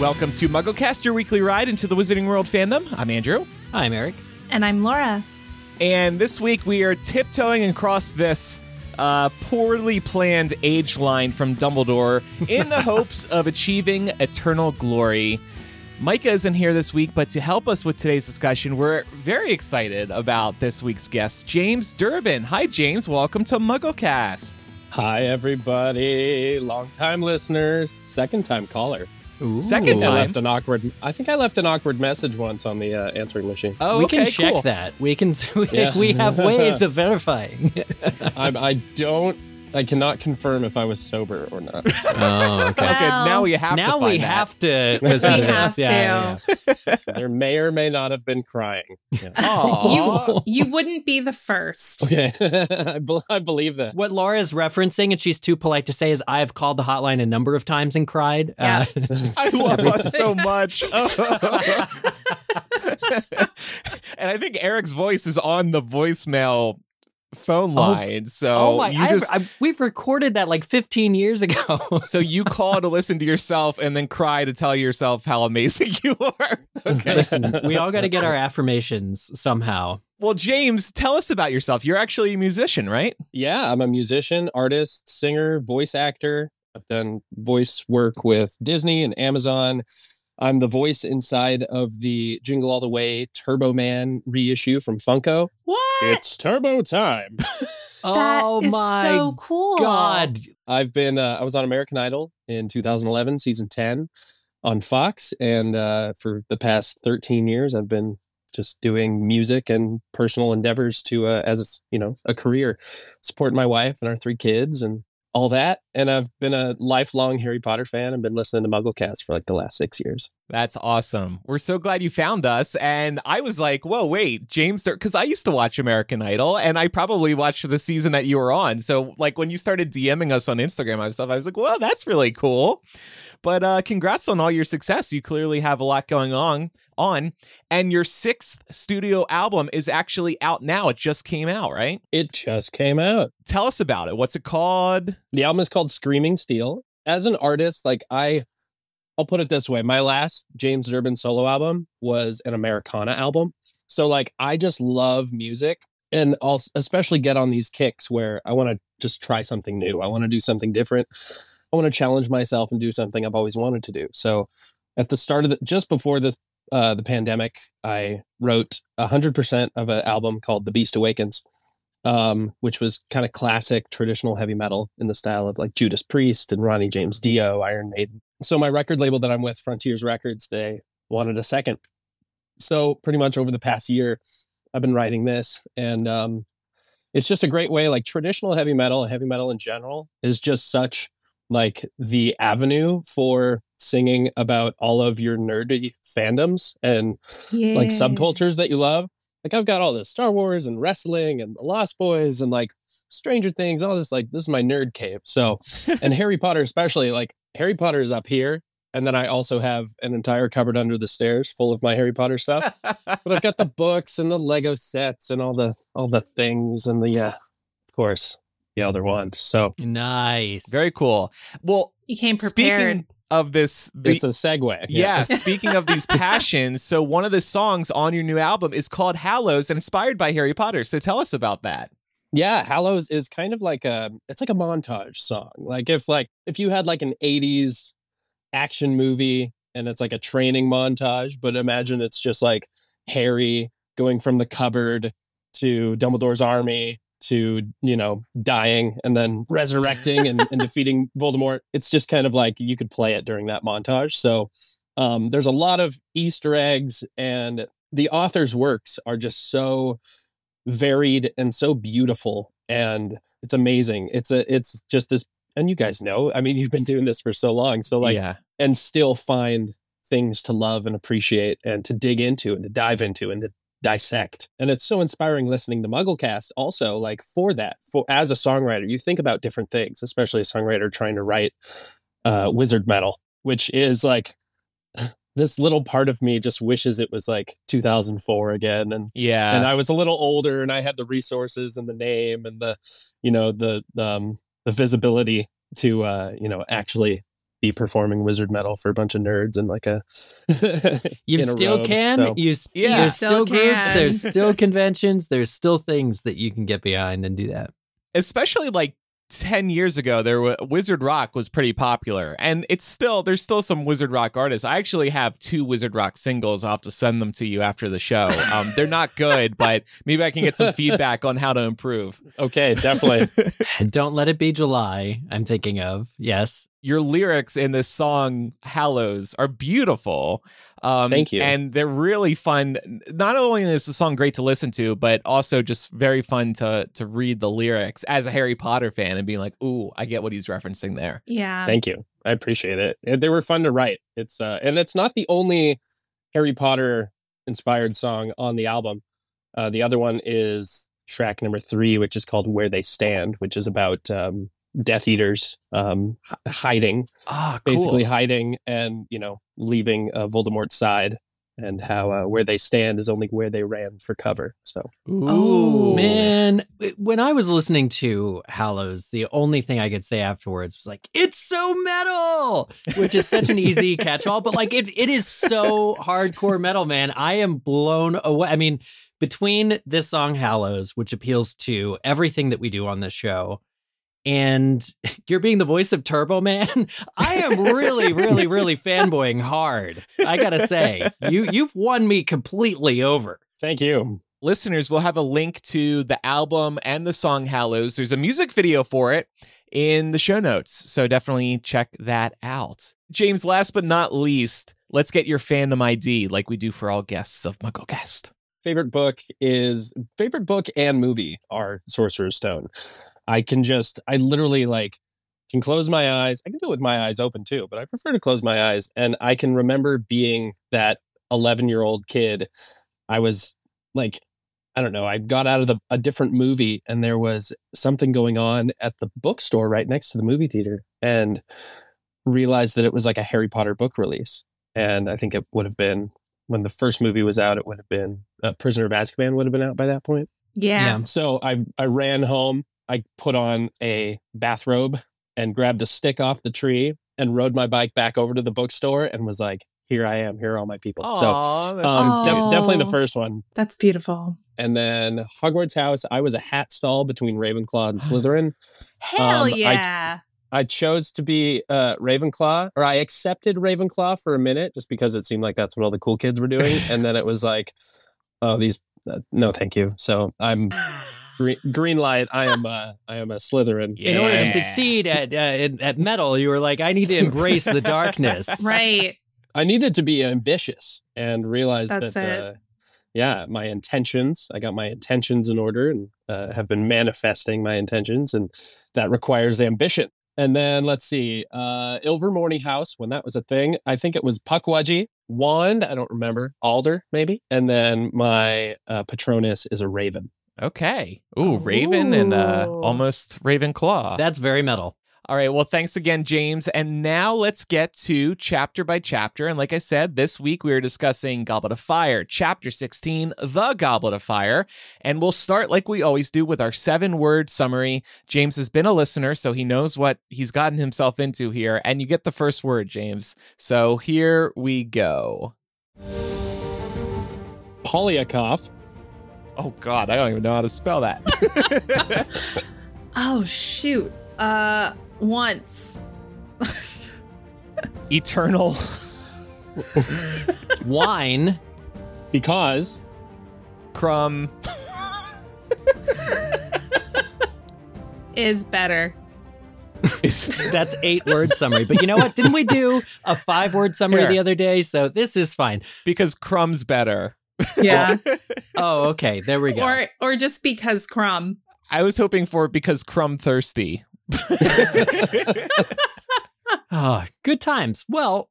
Welcome to MuggleCast, your weekly ride into the Wizarding World fandom. I'm Andrew. Hi, I'm Eric. And I'm Laura. And this week we are tiptoeing across this poorly planned age line from Dumbledore in the hopes of achieving eternal glory. Micah isn't here this week, but to help us with today's discussion, we're very excited about this week's guest, James Durbin. Hi, James. Welcome to MuggleCast. Hi, everybody. Long-time listeners. Second-time caller. Ooh. Second time. I think I left an awkward message once on the answering machine. Oh, okay, we can check that. We have ways of verifying. I cannot confirm if I was sober or not. Oh, okay. Well, okay, now we have to find out. We have to. There may or may not have been crying. Yeah. You wouldn't be the first. Okay. I believe that. What Laura's referencing, and she's too polite to say, is I've called the hotline a number of times and cried. Yeah. I love us so much. And I think Eric's voice is on the voicemail phone line. We've recorded that like 15 years ago. So you call to listen to yourself and then cry to tell yourself how amazing you are. Okay. Listen, we all got to get our affirmations somehow. Well, James, tell us about yourself. You're actually a musician, right? Yeah, I'm a musician, artist, singer, voice actor. I've done voice work with Disney and Amazon. I'm the voice inside of the Jingle All the Way Turbo Man reissue from Funko. What? It's turbo time. Oh, my so cool. God. I've been, I was on American Idol in 2011, season 10 on Fox. And for the past 13 years, I've been just doing music and personal endeavors to, a career, support my wife and our three kids and all that. And I've been a lifelong Harry Potter fan and been listening to MuggleCast for like the last 6 years. That's awesome. We're so glad you found us. And I was like, whoa, wait, James, because I used to watch American Idol and I probably watched the season that you were on. So like when you started DMing us on Instagram and stuff, I was like, well, that's really cool. But congrats on all your success. You clearly have a lot going on. And your 6th studio album is actually out now. It just came out, right? It just came out. Tell us about it. What's it called? The album is called Screaming Steel. As an artist, like I'll put it this way. My last James Durbin solo album was an Americana album. So like I just love music and I'll especially get on these kicks where I want to just try something new. I want to do something different. I want to challenge myself and do something I've always wanted to do. So at the start of just before the pandemic, I wrote 100% of an album called The Beast Awakens, which was kind of classic traditional heavy metal in the style of like Judas Priest and Ronnie James Dio, Iron Maiden. So my record label that I'm with, Frontiers Records, they wanted a second. So pretty much over the past year, I've been writing this, and it's just a great way. Like traditional heavy metal in general, is just such like the avenue for singing about all of your nerdy fandoms and like subcultures that you love. Like I've got all this Star Wars and wrestling and the Lost Boys and like Stranger Things, all this, like this is my nerd cave. So, and Harry Potter especially, like Harry Potter is up here. And then I also have an entire cupboard under the stairs full of my Harry Potter stuff, but I've got the books and the Lego sets and all the things and the, of course, the other ones. So nice. Very cool. Well, you came prepared. Speaking of this. It's a segue. Yeah. Speaking of these passions. So one of the songs on your new album is called Hallows and inspired by Harry Potter. So tell us about that. Yeah, Hallows is kind of like it's like a montage song. Like if you had like an 80s action movie and it's like a training montage, but imagine it's just like Harry going from the cupboard to Dumbledore's army to, you know, dying and then resurrecting and defeating Voldemort. It's just kind of like you could play it during that montage. So there's a lot of Easter eggs, and the author's works are just so varied and so beautiful, and it's amazing. It's just this, and you guys know, I mean, you've been doing this for so long, so like, yeah. And still find things to love and appreciate and to dig into and to dive into and to dissect. And it's so inspiring listening to MuggleCast also, like, for that, for as a songwriter, you think about different things, especially a songwriter trying to write wizard metal, which is like this little part of me just wishes it was like 2004 again. And I was a little older and I had the resources and the name and the, you know, the visibility to, you know, actually be performing wizard metal for a bunch of nerds and like a you still robe, can so. There's still groups, there's still conventions, there's still things that you can get behind and do that. Especially like 10 years ago, there was Wizard Rock was pretty popular, and there's still some Wizard Rock artists. I actually have 2 Wizard Rock singles. I'll have to send them to you after the show. They're not good, but maybe I can get some feedback on how to improve. Okay, definitely. Don't Let It Be July, I'm thinking of. Yes. Your lyrics in this song, Hallows, are beautiful. Thank you. And they're really fun. Not only is the song great to listen to, but also just very fun to read the lyrics as a Harry Potter fan and being like, ooh, I get what he's referencing there. Yeah. Thank you. I appreciate it. They were fun to write. It's and it's not the only Harry Potter inspired song on the album. The other one is track number 3, which is called Where They Stand, which is about Death Eaters hiding, cool. Basically hiding and, you know, leaving Voldemort's side, and how where they stand is only where they ran for cover. So, oh man, when I was listening to Hallows, the only thing I could say afterwards was like, it's so metal, which is such an easy catch-all, but like it is so hardcore metal, man. I am blown away. I mean, between this song Hallows, which appeals to everything that we do on this show, and you're being the voice of Turbo Man, I am really, really, really fanboying hard. I gotta say, you've won me completely over. Thank you. Listeners, we'll have a link to the album and the song Hallows. There's a music video for it in the show notes, so definitely check that out. James, last but not least, let's get your fandom ID like we do for all guests of MuggleCast. Favorite book and movie are Sorcerer's Stone. I literally like can close my eyes. I can do it with my eyes open too, but I prefer to close my eyes. And I can remember being that 11-year-old kid. I was like, I don't know. I got out of a different movie and there was something going on at the bookstore right next to the movie theater, and realized that it was like a Harry Potter book release. And I think it would have been when the first movie was out, it would have been Prisoner of Azkaban would have been out by that point. Yeah. So I ran home. I put on a bathrobe and grabbed a stick off the tree and rode my bike back over to the bookstore and was like, here I am. Here are all my people. Aww, so definitely the first one. That's beautiful. And then Hogwarts House. I was a hat stall between Ravenclaw and Slytherin. Hell yeah. I chose to be Ravenclaw, or I accepted Ravenclaw for a minute just because it seemed like that's what all the cool kids were doing. And then it was like, oh, these. No, thank you. So I'm... Green light. I am a Slytherin. Yeah. In order to succeed at metal, you were like, I need to embrace the darkness. Right. I needed to be ambitious and realize that my intentions. I got my intentions in order and have been manifesting my intentions, and that requires ambition. And then let's see, Ilvermorny House, when that was a thing. I think it was Puckwudgie, Wand. I don't remember. Alder maybe. And then my Patronus is a raven. Okay. Ooh, Raven and almost Ravenclaw. That's very metal. All right. Well, thanks again, James. And now let's get to chapter by chapter. And like I said, this week we are discussing Goblet of Fire, Chapter 16, The Goblet of Fire. And we'll start like we always do with our 7-word summary. James has been a listener, so he knows what he's gotten himself into here. And you get the first word, James. So here we go. Poliakoff. Oh, God, I don't even know how to spell that. Oh, shoot. Once. Eternal. Wine. Because. Crumb. Is better. That's 8-word summary. But you know what? Didn't we do a 5-word summary the other day? So this is fine. Because Crumb's better. Yeah. Oh, okay. There we go. Or just because Crumb. I was hoping for because Crumb thirsty. Oh, good times. Well,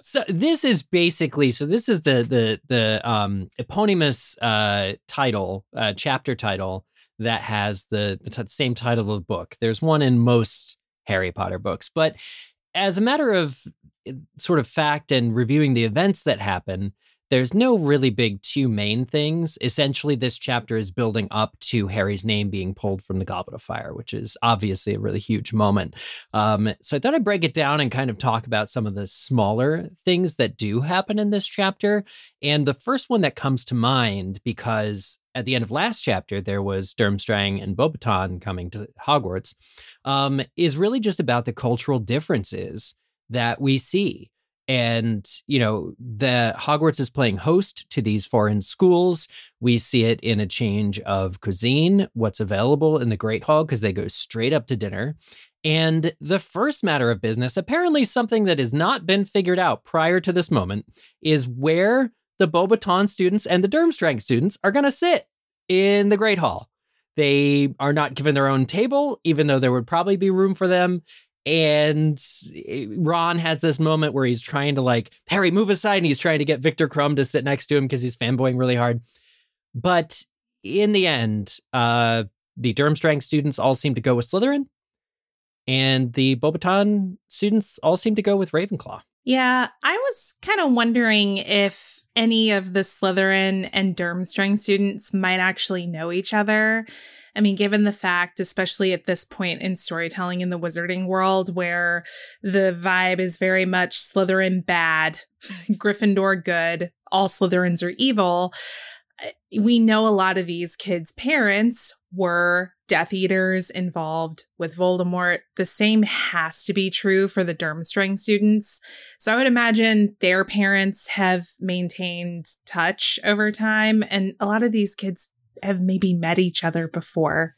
so this is basically, so this is the eponymous chapter title that has the same title of the book. There's one in most Harry Potter books, but as a matter of sort of fact and reviewing the events that happen, there's no really big two main things. Essentially, this chapter is building up to Harry's name being pulled from the Goblet of Fire, which is obviously a really huge moment. So I thought I'd break it down and kind of talk about some of the smaller things that do happen in this chapter. And the first one that comes to mind, because at the end of last chapter, there was Durmstrang and Beauxbatons coming to Hogwarts, is really just about the cultural differences that we see. And, you know, the Hogwarts is playing host to these foreign schools. We see it in a change of cuisine, what's available in the Great Hall, because they go straight up to dinner. And the first matter of business, apparently something that has not been figured out prior to this moment, is where the Beauxbatons students and the Durmstrang students are going to sit in the Great Hall. They are not given their own table, even though there would probably be room for them. And Ron has this moment where he's trying to Harry, move aside. And he's trying to get Viktor Krum to sit next to him because he's fanboying really hard. But in the end, the Durmstrang students all seem to go with Slytherin. And the Beauxbatons students all seem to go with Ravenclaw. Yeah, I was kind of wondering if any of the Slytherin and Durmstrang students might actually know each other. I mean, given the fact, especially at this point in storytelling in the Wizarding World, where the vibe is very much Slytherin bad, Gryffindor good, all Slytherins are evil, we know a lot of these kids' parents were Death Eaters involved with Voldemort. The same has to be true for the Durmstrang students. So I would imagine their parents have maintained touch over time, and a lot of these kids have maybe met each other before.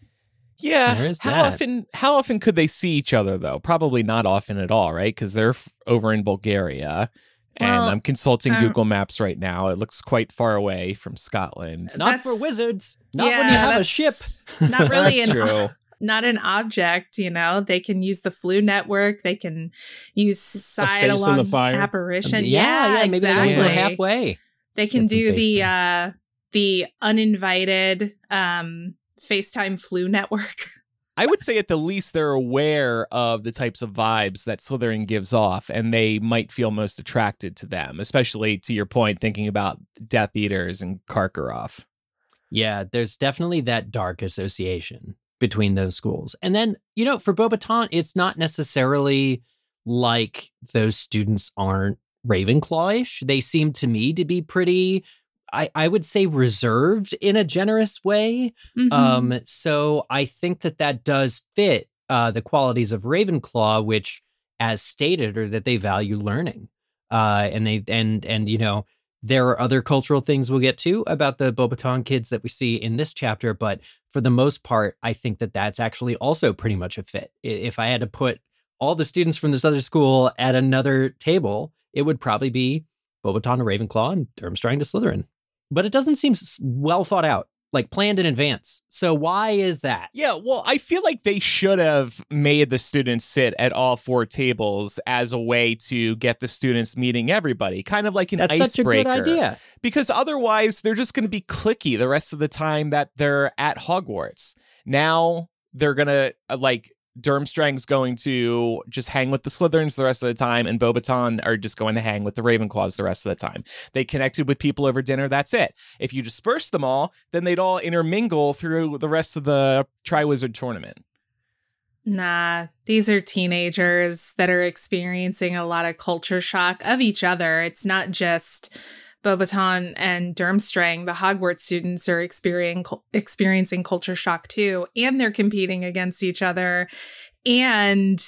Yeah. How often could they see each other, though? Probably not often at all, right? Because they're over in Bulgaria. Well, and I'm consulting Google Maps right now. It looks quite far away from Scotland. Not for wizards. Not when you have a ship. Not really not an object, you know. They can use the flu network. They can use sidelong apparition. I mean, yeah, maybe exactly. They're halfway. They can do the uninvited FaceTime flu network. I would say at the least they're aware of the types of vibes that Slytherin gives off, and they might feel most attracted to them, especially, to your point, thinking about Death Eaters and Karkaroff. Yeah, there's definitely that dark association between those schools. And then, you know, for Beauxbatons, it's not necessarily like those students aren't Ravenclaw-ish. They seem to me to be pretty... I would say reserved in a generous way. Mm-hmm. So I think that does fit the qualities of Ravenclaw, which, as stated, are that they value learning. And there are other cultural things we'll get to about the Beauxbatons kids that we see in this chapter. But for the most part, I think that's actually also pretty much a fit. If I had to put all the students from this other school at another table, it would probably be Beauxbatons to Ravenclaw and Durmstrang to Slytherin. But it doesn't seem well thought out, like planned in advance. So why is that? Yeah, well, I feel like they should have made the students sit at all four tables as a way to get the students meeting everybody, kind of like an icebreaker. That's such a good idea. Because otherwise, they're just going to be cliquey the rest of the time that they're at Hogwarts. Now they're going to Durmstrang's going to just hang with the Slytherins the rest of the time, and Beauxbatons are just going to hang with the Ravenclaws the rest of the time. They connected with people over dinner. That's it. If you disperse them all, then they'd all intermingle through the rest of the Triwizard Tournament. Nah, these are teenagers that are experiencing a lot of culture shock of each other. It's not just Beauxbatons and Durmstrang. The Hogwarts students are experiencing culture shock too, and they're competing against each other. And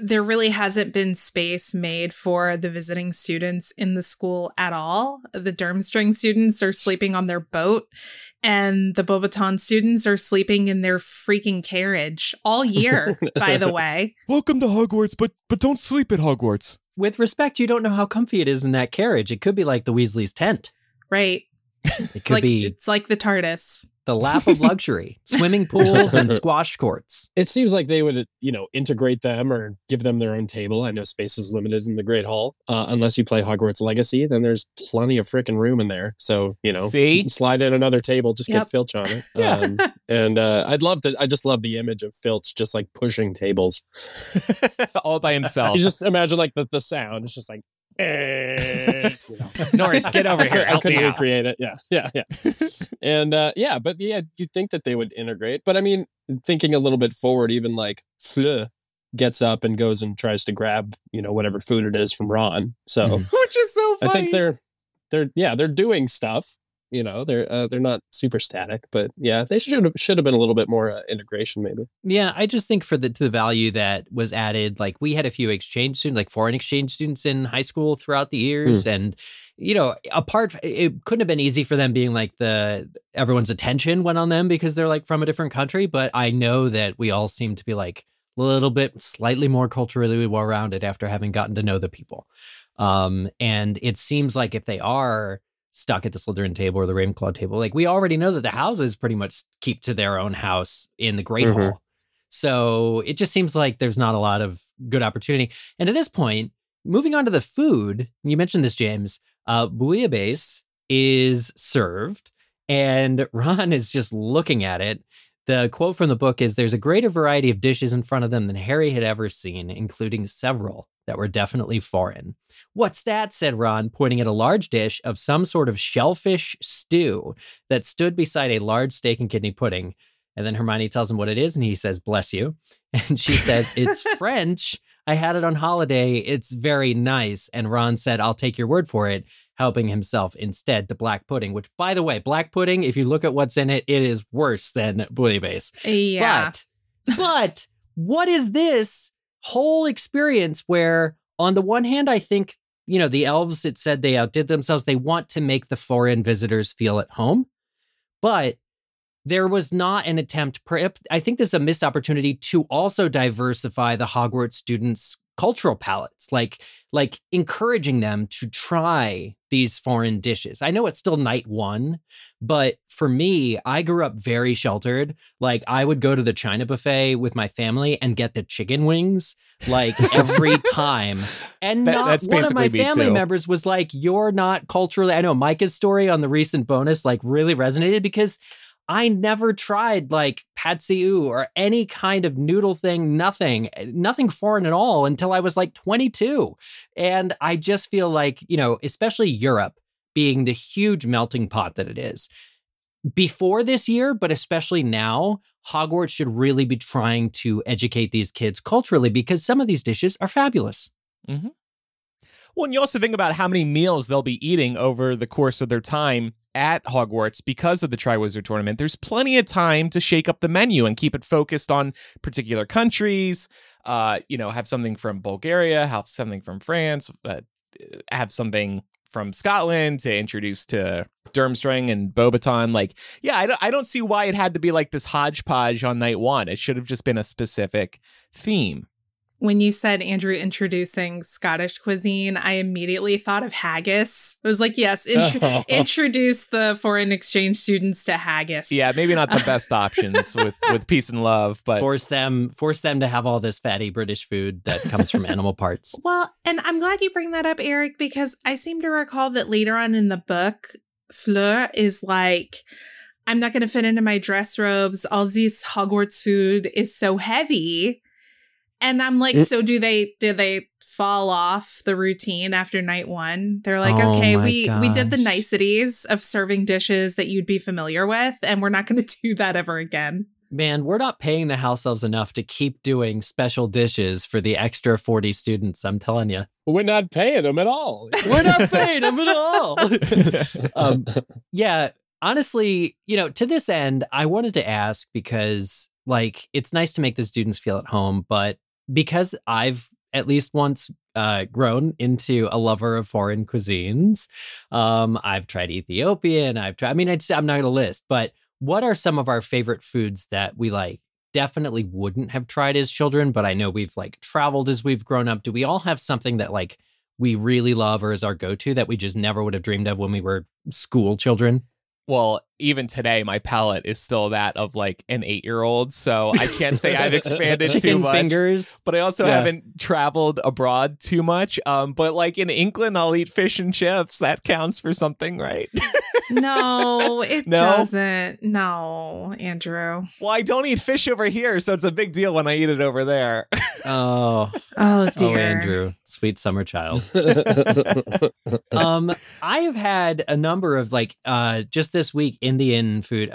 there really hasn't been space made for the visiting students in the school at all. The Durmstrang students are sleeping on their boat, and the Beauxbatons students are sleeping in their freaking carriage all year, by the way. Welcome to Hogwarts, but don't sleep at Hogwarts. With respect, you don't know how comfy it is in that carriage. It could be like the Weasley's tent. Right. It could be. It's like the TARDIS. The lap of luxury. Swimming pools and squash courts. It seems like they would, integrate them or give them their own table. I know space is limited in the Great Hall. Unless you play Hogwarts Legacy, then there's plenty of frickin' room in there. So, you can slide in another table, just get Filch on it. I just love the image of Filch just like pushing tables. All by himself. You just imagine like the sound. It's just like, Norris, get over here. I couldn't recreate it. Yeah. But you'd think that they would integrate. But I mean, thinking a little bit forward, even like Fleur gets up and goes and tries to grab, whatever food it is from Ron. So, which is so funny. I think they're doing stuff. They're not super static, but yeah, they should have been a little bit more integration, maybe. Yeah, I just think to the value that was added, like we had a few exchange students, like foreign exchange students in high school throughout the years, and it couldn't have been easy for them being like everyone's attention went on them because they're like from a different country. But I know that we all seem to be like a little bit slightly more culturally well rounded after having gotten to know the people, and it seems like if they are stuck at the Slytherin table or the Ravenclaw table, like we already know that the houses pretty much keep to their own house in the Great Hall. So it just seems like there's not a lot of good opportunity. And at this point, moving on to the food, you mentioned this, James, bouillabaisse is served and Ron is just looking at it. The quote from the book is, "There's a greater variety of dishes in front of them than Harry had ever seen, including several that were definitely foreign." "What's that?" said Ron, pointing at a large dish of some sort of shellfish stew that stood beside a large steak and kidney pudding. And then Hermione tells him what it is, and he says, "Bless you." And she says, "It's French. I had it on holiday. It's very nice." And Ron said, "I'll take your word for it," helping himself instead to black pudding, which, by the way, black pudding, if you look at what's in it, it is worse than bouillabaisse. Yeah. But what is this whole experience where, on the one hand, I think, the elves, it said they outdid themselves. They want to make the foreign visitors feel at home. But there was not an attempt. I think there's a missed opportunity to also diversify the Hogwarts students' cultural palates, like encouraging them to try these foreign dishes. I know it's still night one, but for me, I grew up very sheltered. Like I would go to the China buffet with my family and get the chicken wings like every time. And that's one of my family members was like, "You're not culturally." I know Micah's story on the recent bonus like really resonated because I never tried like pad see ew or any kind of noodle thing, nothing foreign at all until I was like 22. And I just feel like, especially Europe being the huge melting pot that it is before this year, but especially now, Hogwarts should really be trying to educate these kids culturally because some of these dishes are fabulous. Mm-hmm. Well, and you also think about how many meals they'll be eating over the course of their time at Hogwarts because of the Triwizard Tournament. There's plenty of time to shake up the menu and keep it focused on particular countries. Have something from Bulgaria, have something from France, have something from Scotland to introduce to Durmstrang and Beauxbatons. I don't see why it had to be like this hodgepodge on night one. It should have just been a specific theme. When you said, Andrew, introducing Scottish cuisine, I immediately thought of haggis. I was like, yes, introduce the foreign exchange students to haggis. Yeah, maybe not the best options with peace and love, but force them to have all this fatty British food that comes from animal parts. Well, and I'm glad you bring that up, Eric, because I seem to recall that later on in the book, Fleur is like, "I'm not going to fit into my dress robes. All this Hogwarts food is so heavy." And I'm like, so do they fall off the routine after night one? They're like, okay, we did the niceties of serving dishes that you'd be familiar with, and we're not going to do that ever again. Man, we're not paying the house elves enough to keep doing special dishes for the extra 40 students, I'm telling you. We're not paying them at all. We're not paying them at all. Yeah, honestly, you know, to this end, I wanted to ask because, like, it's nice to make the students feel at home, but because I've at least once grown into a lover of foreign cuisines, I've tried Ethiopian, I'm not going to list, but what are some of our favorite foods that we like definitely wouldn't have tried as children, but I know we've like traveled as we've grown up? Do we all have something that like we really love or is our go-to that we just never would have dreamed of when we were school children? Well, even today, my palate is still that of like an 8-year-old, so I can't say I've expanded too much. Fingers. But I also haven't traveled abroad too much. But like in England, I'll eat fish and chips. That counts for something, right? No, it doesn't. No, Andrew. Well, I don't eat fish over here, so it's a big deal when I eat it over there. Oh dear. Oh, Andrew, sweet summer child. I have had a number of like just this week Indian food,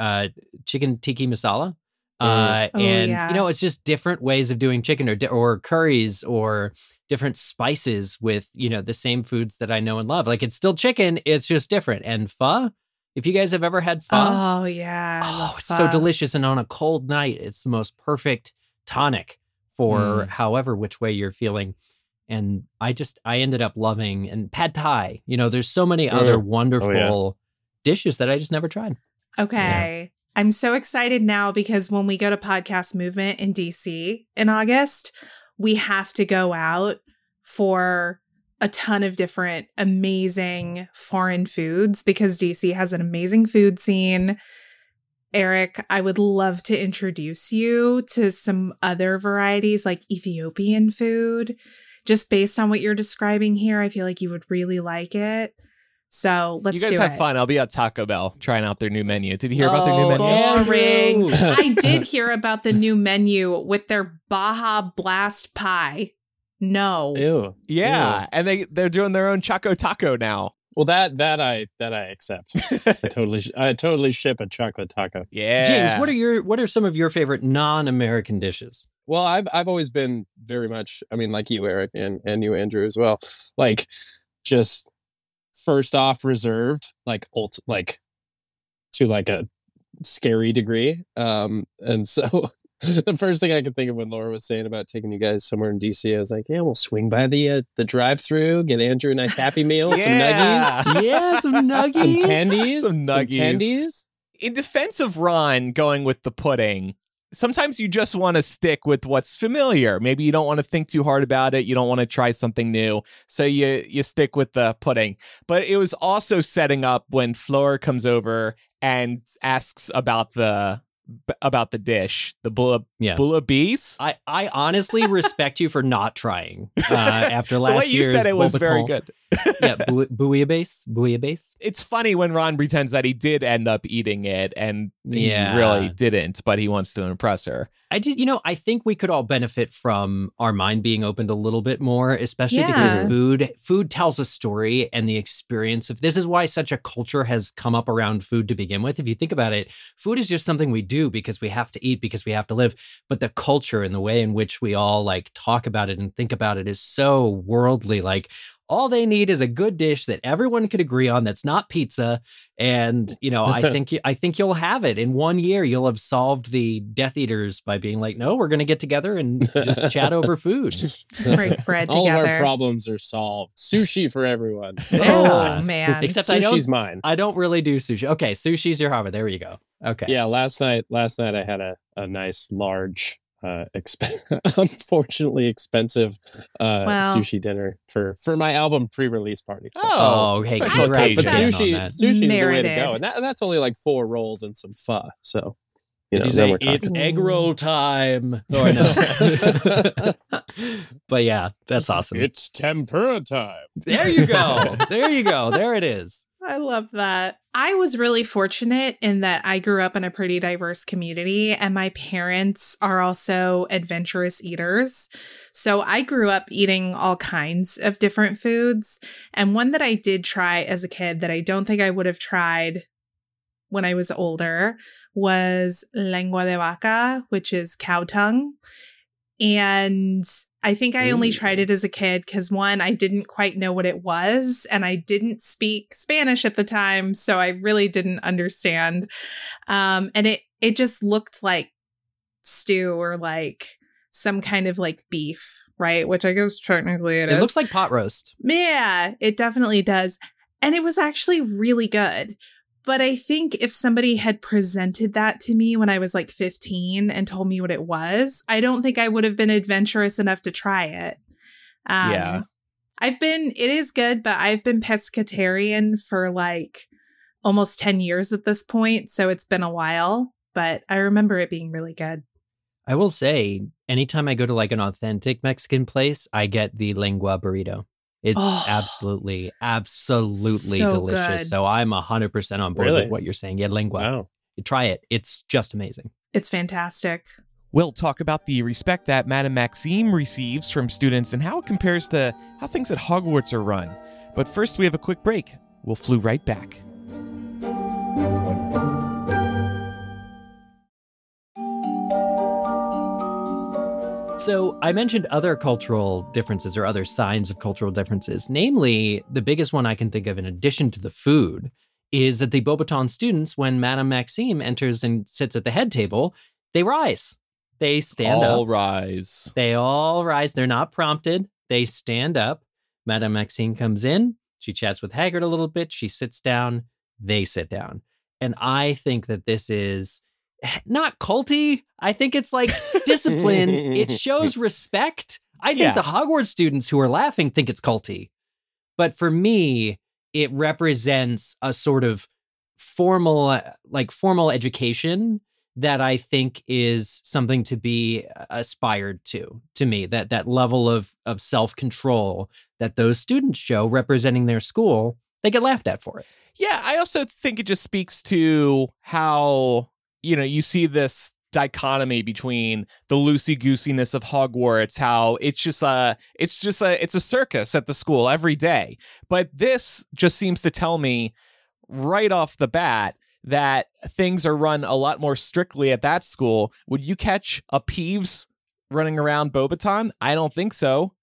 chicken tikka masala. You know, it's just different ways of doing chicken or curries or different spices with, you know, the same foods that I know and love. Like, it's still chicken. It's just different. And pho, if you guys have ever had pho. Oh, yeah. Oh, it's so delicious. And on a cold night, it's the most perfect tonic for however which way you're feeling. And I ended up loving and pad thai. You know, there's so many other wonderful dishes that I just never tried. Okay. Yeah. I'm so excited now because when we go to Podcast Movement in DC in August, we have to go out for a ton of different amazing foreign foods because DC has an amazing food scene. Eric, I would love to introduce you to some other varieties like Ethiopian food. Just based on what you're describing here, I feel like you would really like it. So let's do it. You guys have fun. I'll be at Taco Bell trying out their new menu. Did you hear about their new menu? Boring. I did hear about the new menu with their Baja Blast pie. No. Ew. Yeah. Ew. And they're doing their own Choco Taco now. Well, that I accept. I totally ship a chocolate taco. Yeah. James, what are some of your favorite non-American dishes? Well, I've always been very much, I mean, like you, Eric, and you, Andrew, as well. Like, just first off, reserved, like to like a scary degree, and so the first thing I could think of when Laura was saying about taking you guys somewhere in DC, I was like, yeah, we'll swing by the drive-through, get Andrew a nice Happy Meal, some nuggies, some tendies. In defense of Ron going with the pudding, sometimes you just want to stick with what's familiar. Maybe you don't want to think too hard about it. You don't want to try something new. So you stick with the pudding. But it was also setting up when Fleur comes over and asks about the dish, the bulabese. I honestly respect you for not trying after last year's. The way you said it was very good. Yeah, bouillabaisse. It's funny when Ron pretends that he did end up eating it and he really didn't, but he wants to impress her. I did, you know, I think we could all benefit from our mind being opened a little bit more, especially because food tells a story, and the experience of this is why such a culture has come up around food to begin with. If you think about it, food is just something we do because we have to eat, because we have to live. But the culture and the way in which we all like talk about it and think about it is so worldly. Like, all they need is a good dish that everyone could agree on that's not pizza. And, you know, I think you'll have it. In 1 year, you'll have solved the Death Eaters by being like, no, we're going to get together and just chat over food. Break bread together. All of our problems are solved. Sushi for everyone. Yeah. Oh, man. Except sushi's mine. I don't really do sushi. Okay, sushi's your hobby. There you go. Okay. Yeah, last night I had a nice large... unfortunately expensive sushi dinner for my album pre-release party. So. Oh, okay. Congrats. But sushi is the way to go. And that's only like 4 rolls and some pho. So, you know, it's egg roll time. Oh, I know. But yeah, that's awesome. It's tempura time. There you go. There it is. I love that. I was really fortunate in that I grew up in a pretty diverse community, and my parents are also adventurous eaters. So I grew up eating all kinds of different foods. And one that I did try as a kid that I don't think I would have tried when I was older was lengua de vaca, which is cow tongue. And I think I only tried it as a kid because, one, I didn't quite know what it was, and I didn't speak Spanish at the time, so I really didn't understand. And it just looked like stew or like some kind of like beef, right? Which I guess technically it is. It looks like pot roast. Yeah, it definitely does. And it was actually really good. But I think if somebody had presented that to me when I was like 15 and told me what it was, I don't think I would have been adventurous enough to try it. Yeah. It is good, but I've been pescatarian for like almost 10 years at this point. So it's been a while, but I remember it being really good. I will say, anytime I go to like an authentic Mexican place, I get the lengua burrito. It's absolutely so delicious. Good. So I'm 100% on board with what you're saying. Yeah, lengua. Wow. Try it. It's just amazing. It's fantastic. We'll talk about the respect that Madame Maxime receives from students and how it compares to how things at Hogwarts are run. But first, we have a quick break. We'll flew right back. So I mentioned other cultural differences or other signs of cultural differences. Namely, the biggest one I can think of in addition to the food is that the Beauxbaton students, when Madame Maxime enters and sits at the head table, they rise. They stand up. All rise. They all rise. They're not prompted. They stand up. Madame Maxime comes in. She chats with Hagrid a little bit. She sits down. They sit down. And I think that this is not culty. I think it's like discipline. It shows respect. I think the Hogwarts students who are laughing think it's culty. But for me, it represents a sort of formal education that I think is something to be aspired to me, that level of self-control that those students show representing their school. They get laughed at for it. Yeah, I also think it just speaks to how, you know, you see this dichotomy between the loosey-goosiness of Hogwarts, how it's a circus at the school every day. But this just seems to tell me right off the bat that things are run a lot more strictly at that school. Would you catch a Peeves running around Beauxbaton? I don't think so.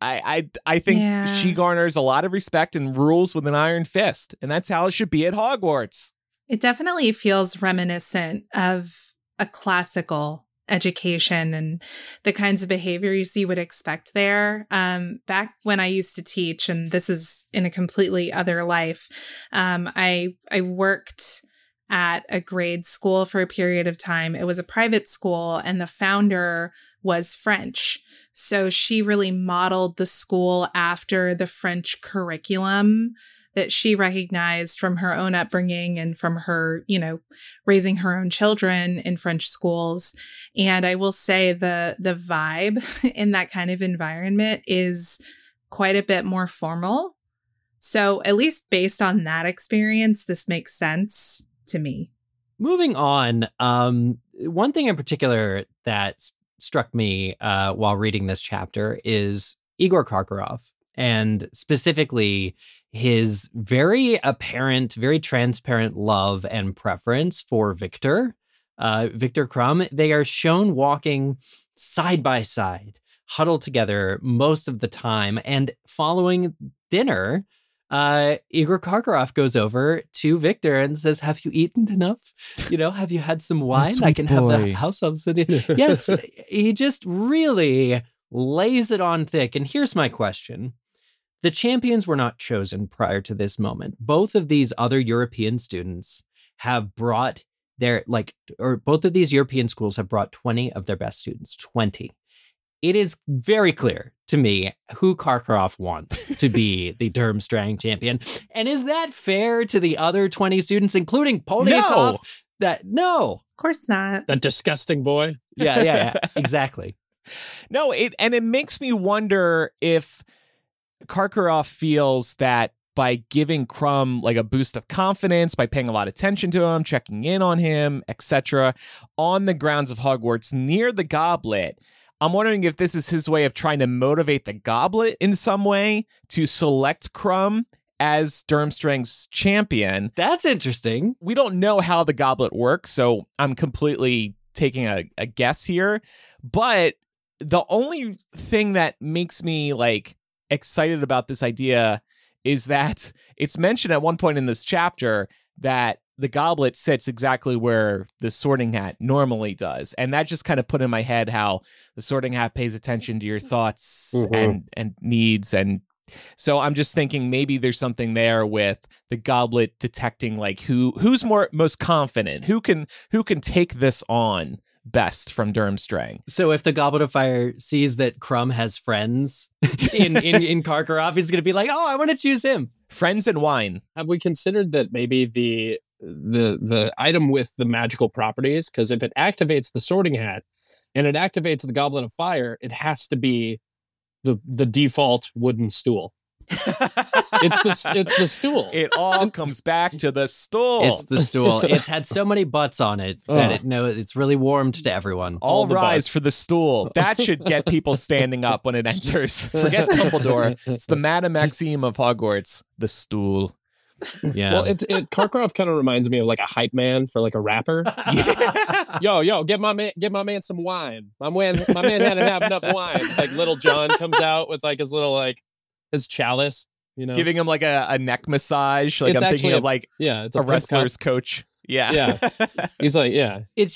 I think she garners a lot of respect and rules with an iron fist, and that's how it should be at Hogwarts. It definitely feels reminiscent of a classical education and the kinds of behaviors you would expect there. Back when I used to teach, and this is in a completely other life, I worked at a grade school for a period of time. It was a private school, and the founder was French. So she really modeled the school after the French curriculum that she recognized from her own upbringing and from her, you know, raising her own children in French schools. And I will say the vibe in that kind of environment is quite a bit more formal. So at least based on that experience, this makes sense to me. Moving on, one thing in particular that struck me while reading this chapter is Igor Karkaroff, and specifically his very apparent, very transparent love and preference for Viktor Krum. They are shown walking side by side, huddled together most of the time. And following dinner, Igor Karkaroff goes over to Viktor and says, "Have you eaten enough? You know, have you had some wine? Oh, I can have the house subsidy." Yes, he just really lays it on thick. And here's my question. The champions were not chosen prior to this moment. Both of these other European students have brought both of these European schools have brought 20 of their best students, 20. It is very clear to me who Karkaroff wants to be the Durmstrang champion. And is that fair to the other 20 students, including Poliakoff? No. Of course not. That disgusting boy. Yeah, exactly. No, it makes me wonder if Karkaroff feels that by giving Krum like a boost of confidence, by paying a lot of attention to him, checking in on him, etc. on the grounds of Hogwarts near the goblet. I'm wondering if this is his way of trying to motivate the goblet in some way to select Krum as Durmstrang's champion. That's interesting. We don't know how the goblet works, so I'm completely taking a guess here. But the only thing that makes me like excited about this idea is that it's mentioned at one point in this chapter that the goblet sits exactly where the Sorting Hat normally does. And that just kind of put in my head how the Sorting Hat pays attention to your thoughts and needs. And so I'm just thinking maybe there's something there with the goblet detecting like who's most confident, who can take this on best from Durmstrang. So if the Goblet of Fire sees that Krum has friends in Karkaroff, he's going to be like, oh, I want to choose him. Friends and wine. Have we considered that maybe the item with the magical properties, because if it activates the Sorting Hat and it activates the Goblet of Fire, it has to be the default wooden stool. It's the stool. It all comes back to the stool. It's the stool. It's had so many butts on it that it's really warmed to everyone. All rise for the stool. That should get people standing up when it enters. Forget Dumbledore. It's the Madame Maxime of Hogwarts. The stool. Yeah. Well, Karkaroff kind of reminds me of like a hype man for like a rapper. Yeah. Yo, give my man some wine. My man hadn't had enough wine. Like Little John comes out with like his little like. His chalice, you know, giving him like a neck massage. Like it's I'm thinking of like it's a wrestler's coach. Yeah. He's like, yeah. It's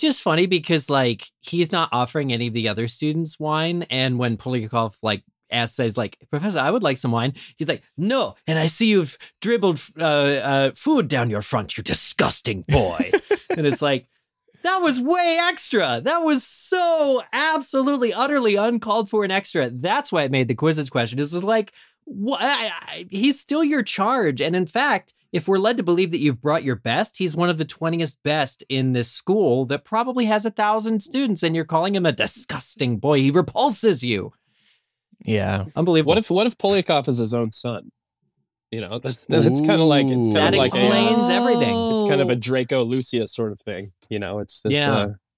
just funny because like he's not offering any of the other students wine. And when Poliakoff like says like, Professor, I would like some wine. He's like, no. And I see you've dribbled food down your front, you disgusting boy. And it's like, that was way extra. That was so absolutely, utterly uncalled for and extra. That's why it made the Quizzitch question. This is like, he's still your charge. And in fact, if we're led to believe that you've brought your best, he's one of the 20th best in this school that probably has 1,000 students, and you're calling him a disgusting boy. He repulses you. Yeah. Unbelievable. What if Poliakoff is his own son? You know, it's kind of like explains everything. It's kind of a Draco Lucius sort of thing. You know, it's this.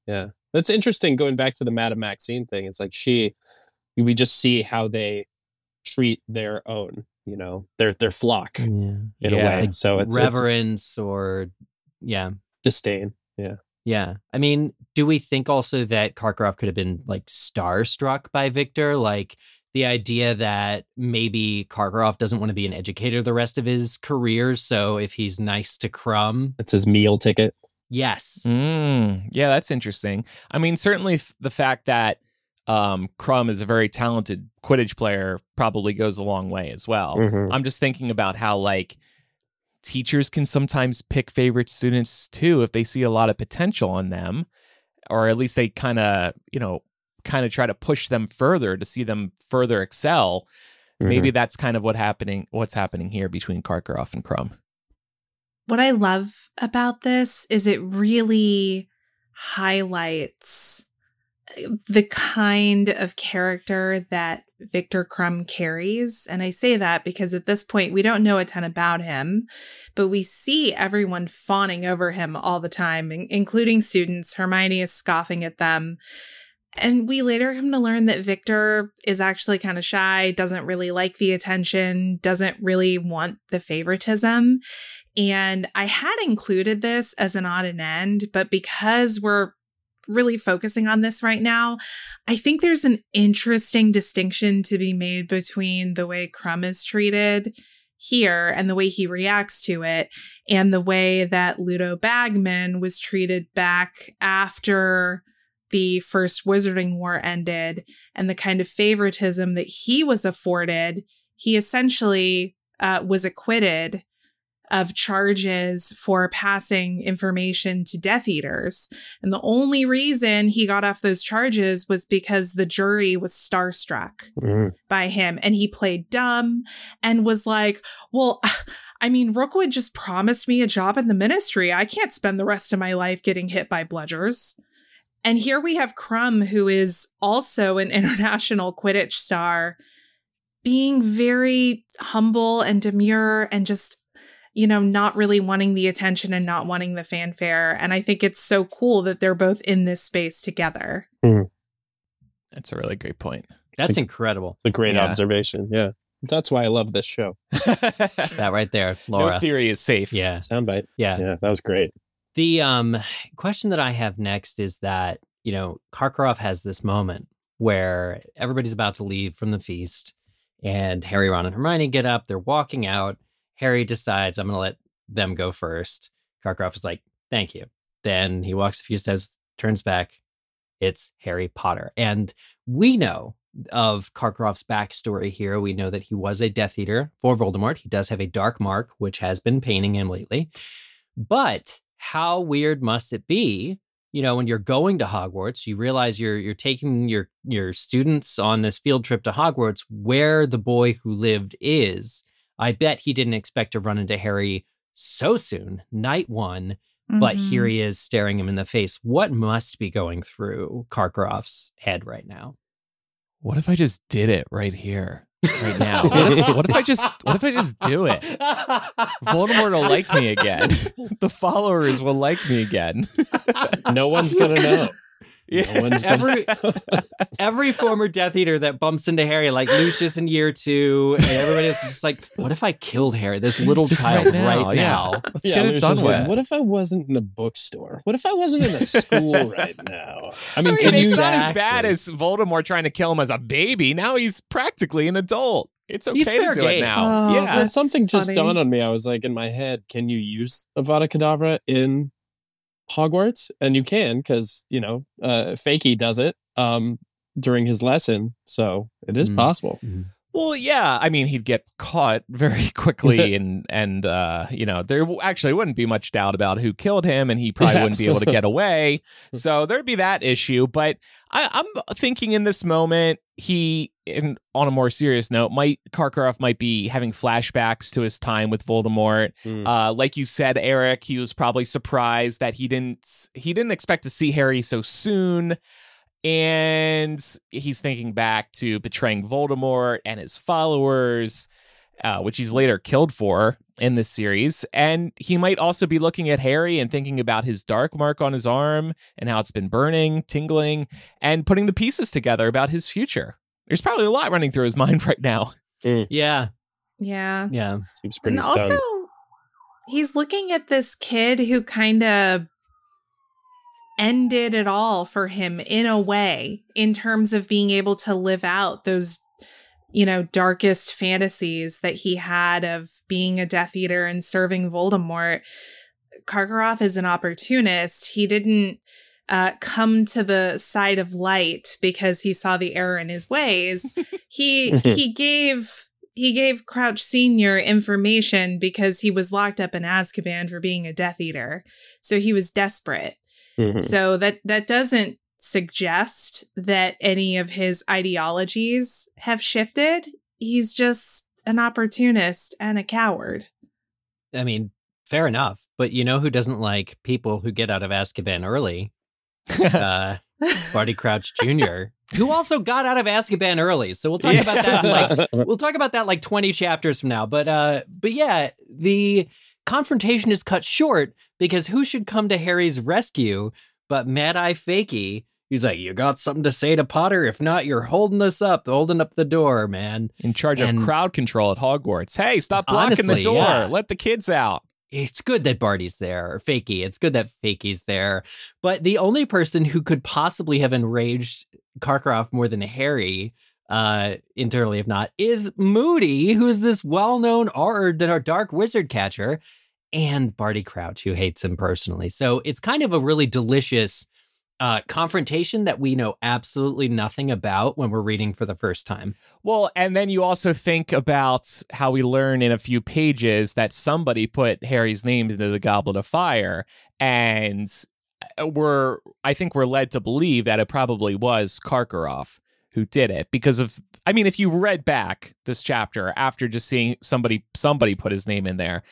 Yeah. That's interesting. Going back to the Madame Maxime thing, it's like we just see how they treat their own. You know, their flock in a way. Like so it's reverence or disdain. Yeah. Yeah. I mean, do we think also that Karkaroff could have been like starstruck by Viktor? Like. The idea that maybe Karkaroff doesn't want to be an educator the rest of his career, so if he's nice to Krum... That's his meal ticket. Yes. Yeah, that's interesting. I mean, certainly the fact that Krum is a very talented Quidditch player probably goes a long way as well. Mm-hmm. I'm just thinking about how, like, teachers can sometimes pick favorite students, too, if they see a lot of potential in them, or at least they kind of try to push them further to see them further excel. Mm-hmm. Maybe that's kind of what's happening here between Karkaroff and Krum. What I love about this is it really highlights the kind of character that Viktor Krum carries. And I say that because at this point, we don't know a ton about him, but we see everyone fawning over him all the time, including students. Hermione is scoffing at them. And we later come to learn that Viktor is actually kind of shy, doesn't really like the attention, doesn't really want the favoritism. And I had included this as an odd and end, but because we're really focusing on this right now, I think there's an interesting distinction to be made between the way Krum is treated here and the way he reacts to it and the way that Ludo Bagman was treated back after... the first Wizarding War ended and the kind of favoritism that he was afforded. He essentially was acquitted of charges for passing information to Death Eaters. And the only reason he got off those charges was because the jury was starstruck by him. And he played dumb and was like, well, I mean, Rookwood just promised me a job in the ministry. I can't spend the rest of my life getting hit by bludgers. And here we have Krum, who is also an international Quidditch star, being very humble and demure and just, you know, not really wanting the attention and not wanting the fanfare. And I think it's so cool that they're both in this space together. Mm. That's a really great point. That's incredible. It's a great observation. Yeah. That's why I love this show. That right there, Laura. No theory is safe. Yeah. Soundbite. Yeah. Yeah. That was great. The question that I have next is that, you know, Karkaroff has this moment where everybody's about to leave from the feast and Harry, Ron, and Hermione get up. They're walking out. Harry decides, I'm going to let them go first. Karkaroff is like, thank you. Then he walks a few steps, turns back. It's Harry Potter. And we know of Karkaroff's backstory here. We know that he was a Death Eater for Voldemort. He does have a dark mark, which has been paining him lately. But how weird must it be, you know, when you're going to Hogwarts, you realize you're taking your students on this field trip to Hogwarts, where the boy who lived is. I bet he didn't expect to run into Harry so soon, night one, but here he is staring him in the face. What must be going through Karkaroff's head right now? What if I just did it right here, right now? What if I just do it? Voldemort will like me again. The followers will like me again. No one's gonna know. Yeah. No one's gonna every former Death Eater that bumps into Harry, like Lucius in year 2, and everybody else is just like, what if I killed Harry, this little child right now? Let's get it done with. Like, what if I wasn't in a bookstore? What if I wasn't in a school right now? I mean it's not as bad as Voldemort trying to kill him as a baby. Now he's practically an adult. It's okay to do it now. Oh, yeah. Something just dawned on me. I was like, in my head, can you use Avada Kedavra in Hogwarts? And you can, because, you know, Fakey does it during his lesson, so it is possible. Mm. Well, yeah, I mean, he'd get caught very quickly, and you know, there actually wouldn't be much doubt about who killed him, and he probably wouldn't be able to get away, so there'd be that issue. But I'm thinking in this moment, on a more serious note, Karkaroff might be having flashbacks to his time with Voldemort. Mm. Like you said, Eric, he was probably surprised that he didn't expect to see Harry so soon. And he's thinking back to betraying Voldemort and his followers, which he's later killed for in this series. And he might also be looking at Harry and thinking about his dark mark on his arm and how it's been burning, tingling, and putting the pieces together about his future. There's probably a lot running through his mind right now. Mm. Yeah. Yeah. Yeah. Seems pretty stunned. And also, he's looking at this kid who kind of ended it all for him in a way, in terms of being able to live out those, you know, darkest fantasies that he had of being a Death Eater and serving Voldemort. Karkaroff is an opportunist. He didn't come to the side of light because he saw the error in his ways. He gave Crouch Sr. information because he was locked up in Azkaban for being a Death Eater. So he was desperate. Mm-hmm. So that doesn't suggest that any of his ideologies have shifted. He's just an opportunist and a coward. I mean, fair enough. But you know who doesn't like people who get out of Azkaban early? Barty Crouch Jr., who also got out of Azkaban early. So we'll talk about that. We'll talk about that like 20 chapters from now. But yeah, the confrontation is cut short because who should come to Harry's rescue but Mad-Eye Fakey? He's like, you got something to say to Potter? If not, you're holding up the door, man. In charge of crowd control at Hogwarts. Hey, stop blocking the door. Yeah. Let the kids out. It's good that Barty's there, or Fakey. It's good that Fakey's there. But the only person who could possibly have enraged Karkaroff more than Harry internally, if not, is Moody, who is this well-known dark wizard catcher, and Barty Crouch, who hates him personally. So it's kind of a really delicious confrontation that we know absolutely nothing about when we're reading for the first time. Well, and then you also think about how we learn in a few pages that somebody put Harry's name into the Goblet of Fire, and I think we're led to believe that it probably was Karkaroff who did it because of, I mean, if you read back this chapter after just seeing somebody put his name in there,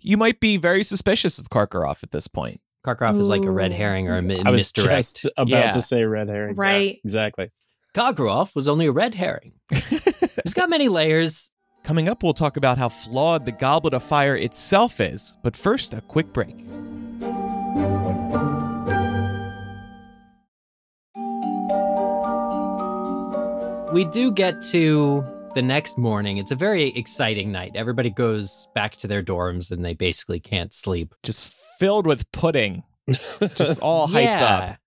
you might be very suspicious of Karkaroff at this point. Karkaroff is like a red herring or a misdirect. I was just about to say red herring. Right. Yeah, exactly. Karkaroff was only a red herring. He's got many layers. Coming up, we'll talk about how flawed the Goblet of Fire itself is. But first, a quick break. We do get to the next morning. It's a very exciting night. Everybody goes back to their dorms and they basically can't sleep. Just filled with pudding. Just all hyped up.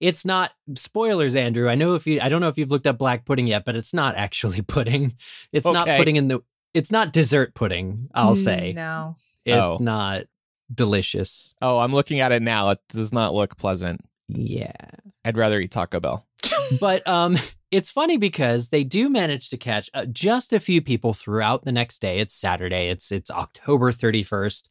It's not spoilers, Andrew. I don't know if you've looked up black pudding yet, but it's not actually pudding. It's not pudding it's not dessert pudding, I'll say. No. It's not delicious. Oh, I'm looking at it now. It does not look pleasant. Yeah. I'd rather eat Taco Bell. But it's funny because they do manage to catch just a few people throughout the next day. It's Saturday. It's October 31st.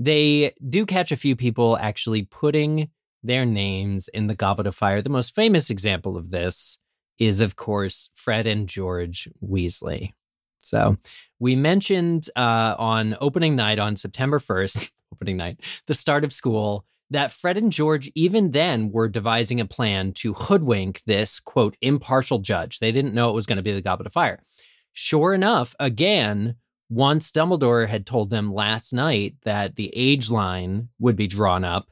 They do catch a few people actually putting their names in the Goblet of Fire. The most famous example of this is, of course, Fred and George Weasley. So we mentioned on opening night on September 1st, opening night, the start of school, that Fred and George even then were devising a plan to hoodwink this, quote, impartial judge. They didn't know it was going to be the Goblet of Fire. Sure enough, again, once Dumbledore had told them last night that the age line would be drawn up,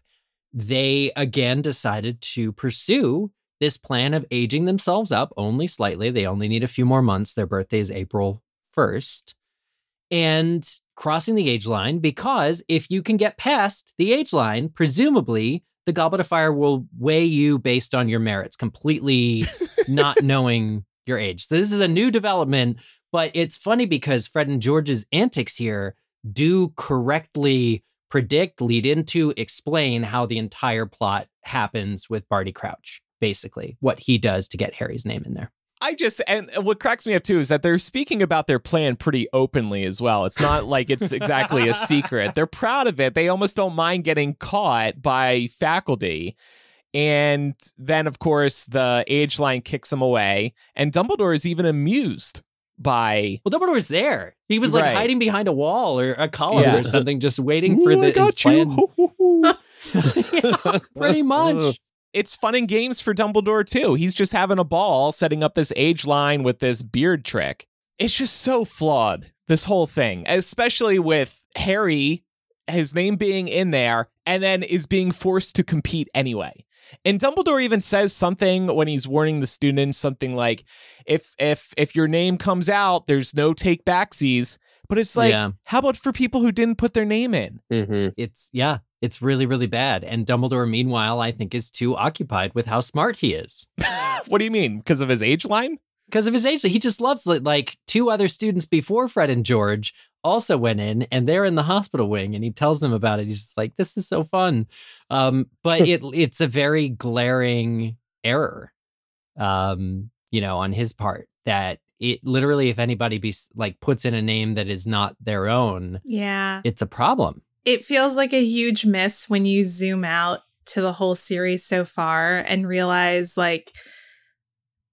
they again decided to pursue this plan of aging themselves up only slightly. They only need a few more months. Their birthday is April 1st. And crossing the age line, because if you can get past the age line, presumably the Goblet of Fire will weigh you based on your merits, completely not knowing your age. So this is a new development, but it's funny because Fred and George's antics here do correctly predict, lead into, explain how the entire plot happens with Barty Crouch, basically, what he does to get Harry's name in there. And what cracks me up, too, is that they're speaking about their plan pretty openly as well. It's not like it's exactly a secret. They're proud of it. They almost don't mind getting caught by faculty. And then, of course, the age line kicks them away. And Dumbledore is even amused by... Well, Dumbledore was there. He was like hiding behind a wall or a column or something, just waiting for his plan. Yeah, pretty much. It's fun and games for Dumbledore, too. He's just having a ball setting up this age line with this beard trick. It's just so flawed, this whole thing, especially with Harry, his name being in there, and then is being forced to compete anyway. And Dumbledore even says something when he's warning the students, something like, if your name comes out, there's no take backsies. But it's like, how about for people who didn't put their name in? Mm-hmm. It's really, really bad. And Dumbledore, meanwhile, I think is too occupied with how smart he is. What do you mean? Because of his age line? Because of his age line. He just loves it. Like, two other students before Fred and George also went in, and they're in the hospital wing, and he tells them about it. He's like, this is so fun. But it's a very glaring error, on his part, that it literally, if anybody puts in a name that is not their own, it's a problem. It feels like a huge miss when you zoom out to the whole series so far and realize,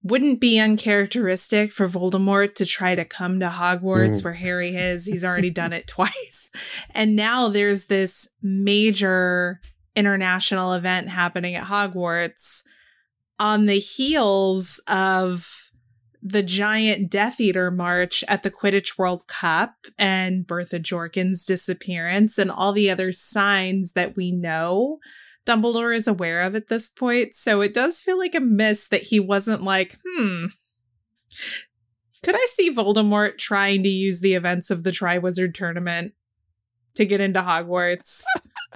wouldn't be uncharacteristic for Voldemort to try to come to Hogwarts where Harry is. He's already done it twice. And now there's this major international event happening at Hogwarts on the heels of the giant Death Eater march at the Quidditch World Cup and Bertha Jorkins' disappearance and all the other signs that we know Dumbledore is aware of at this point. So it does feel like a miss that he wasn't like, could I see Voldemort trying to use the events of the Triwizard Tournament to get into Hogwarts?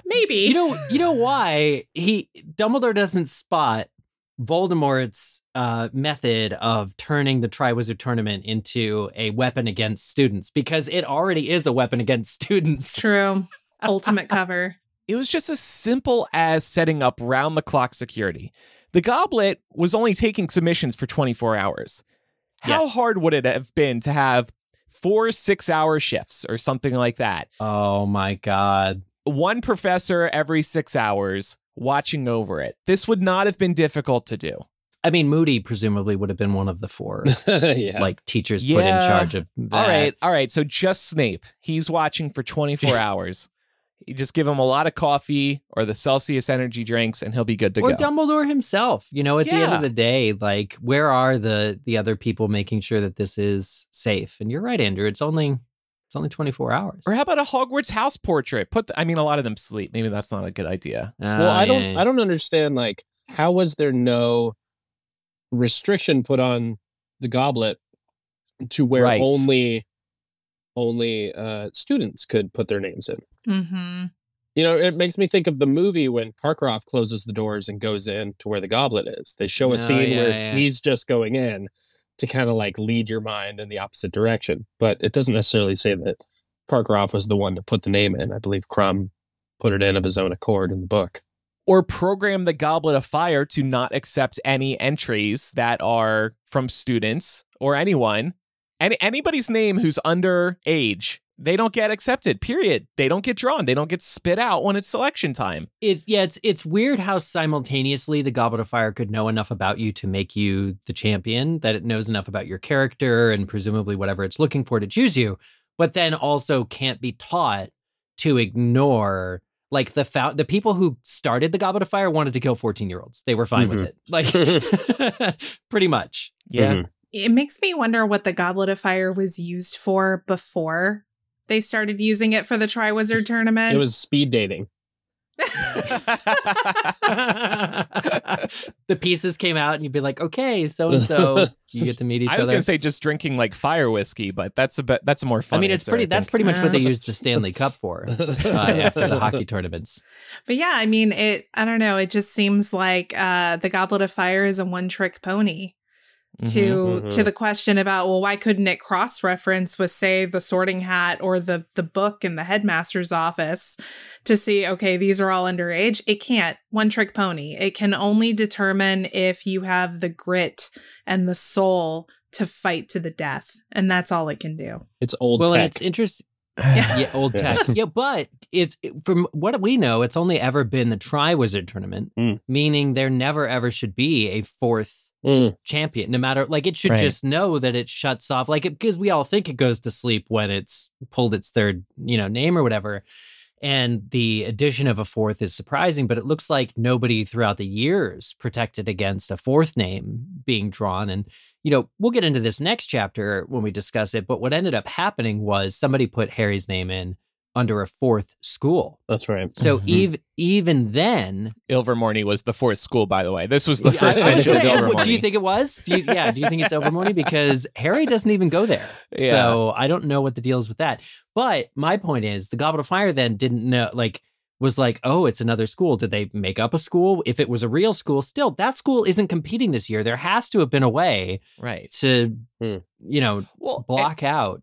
Maybe. You know why Dumbledore doesn't spot Voldemort's method of turning the Triwizard Tournament into a weapon against students, because it already is a weapon against students. True. Ultimate cover. It was just as simple as setting up round-the-clock security. The goblet was only taking submissions for 24 hours. How hard would it have been to have 4 six-hour shifts or something like that? Oh, my God. One professor every 6 hours watching over it. This would not have been difficult to do. I mean, Moody presumably would have been one of the four teachers put in charge of that. All right. So just Snape. He's watching for 24 hours. You just give him a lot of coffee or the Celsius energy drinks and he'll be good to go. Or Dumbledore himself. You know, at the end of the day, like, where are the other people making sure that this is safe? And you're right, Andrew. It's only 24 hours. Or how about a Hogwarts house portrait? I mean, a lot of them sleep. Maybe that's not a good idea. I don't understand, like, how was there no restriction put on the goblet to where only students could put their names in? Mm-hmm. You know, it makes me think of the movie when Karkaroff closes the doors and goes in to where the goblet is. They show a scene where he's just going in to kind of like lead your mind in the opposite direction. But it doesn't necessarily say that Karkaroff was the one to put the name in. I believe Krum put it in of his own accord in the book. Or program the Goblet of Fire to not accept any entries that are from students or anyone. Anybody's name who's under age, they don't get accepted, period. They don't get drawn. They don't get spit out when it's selection time. It's weird how simultaneously the Goblet of Fire could know enough about you to make you the champion, that it knows enough about your character and presumably whatever it's looking for to choose you, but then also can't be taught to ignore. Like the people who started the Goblet of Fire wanted to kill 14-year-olds. They were fine with it. Like, pretty much. Yeah. Mm-hmm. It makes me wonder what the Goblet of Fire was used for before they started using it for the Triwizard Tournament. It was speed dating. The pieces came out and you'd be like, okay, so-and-so, you get to meet each other. I was going to say just drinking like fire whiskey, but that's a more fun answer, I mean, that's pretty much what they used the Stanley Cup for after the hockey tournaments. But yeah, I mean, I don't know. It just seems like the Goblet of Fire is a one-trick pony. To the question about, well, why couldn't it cross-reference with, say, the Sorting Hat or the book in the headmaster's office to see, okay, these are all underage? It can't. One-trick pony. It can only determine if you have the grit and the soul to fight to the death, and that's all it can do. It's old tech. Well, it's interesting. Yeah, old tech. Yeah, but from what we know, it's only ever been the Triwizard Tournament, meaning there never ever should be a fourth champion, no matter, like, it should just know that it shuts off, like, because we all think it goes to sleep when it's pulled its third, you know, name or whatever, and the addition of a fourth is surprising, but it looks like nobody throughout the years protected against a fourth name being drawn. And, you know, we'll get into this next chapter when we discuss it, but what ended up happening was somebody put Harry's name in under a fourth school. That's right. So even then... Ilvermorny was the fourth school, by the way. This was the first mention of Ilvermorny. Do you think it was? Do you think it's Ilvermorny? Because Harry doesn't even go there. Yeah. So I don't know what the deal is with that. But my point is, the Goblet of Fire then didn't know, like, was like, oh, it's another school. Did they make up a school? If it was a real school, still, that school isn't competing this year. There has to have been a way to, you know, block out.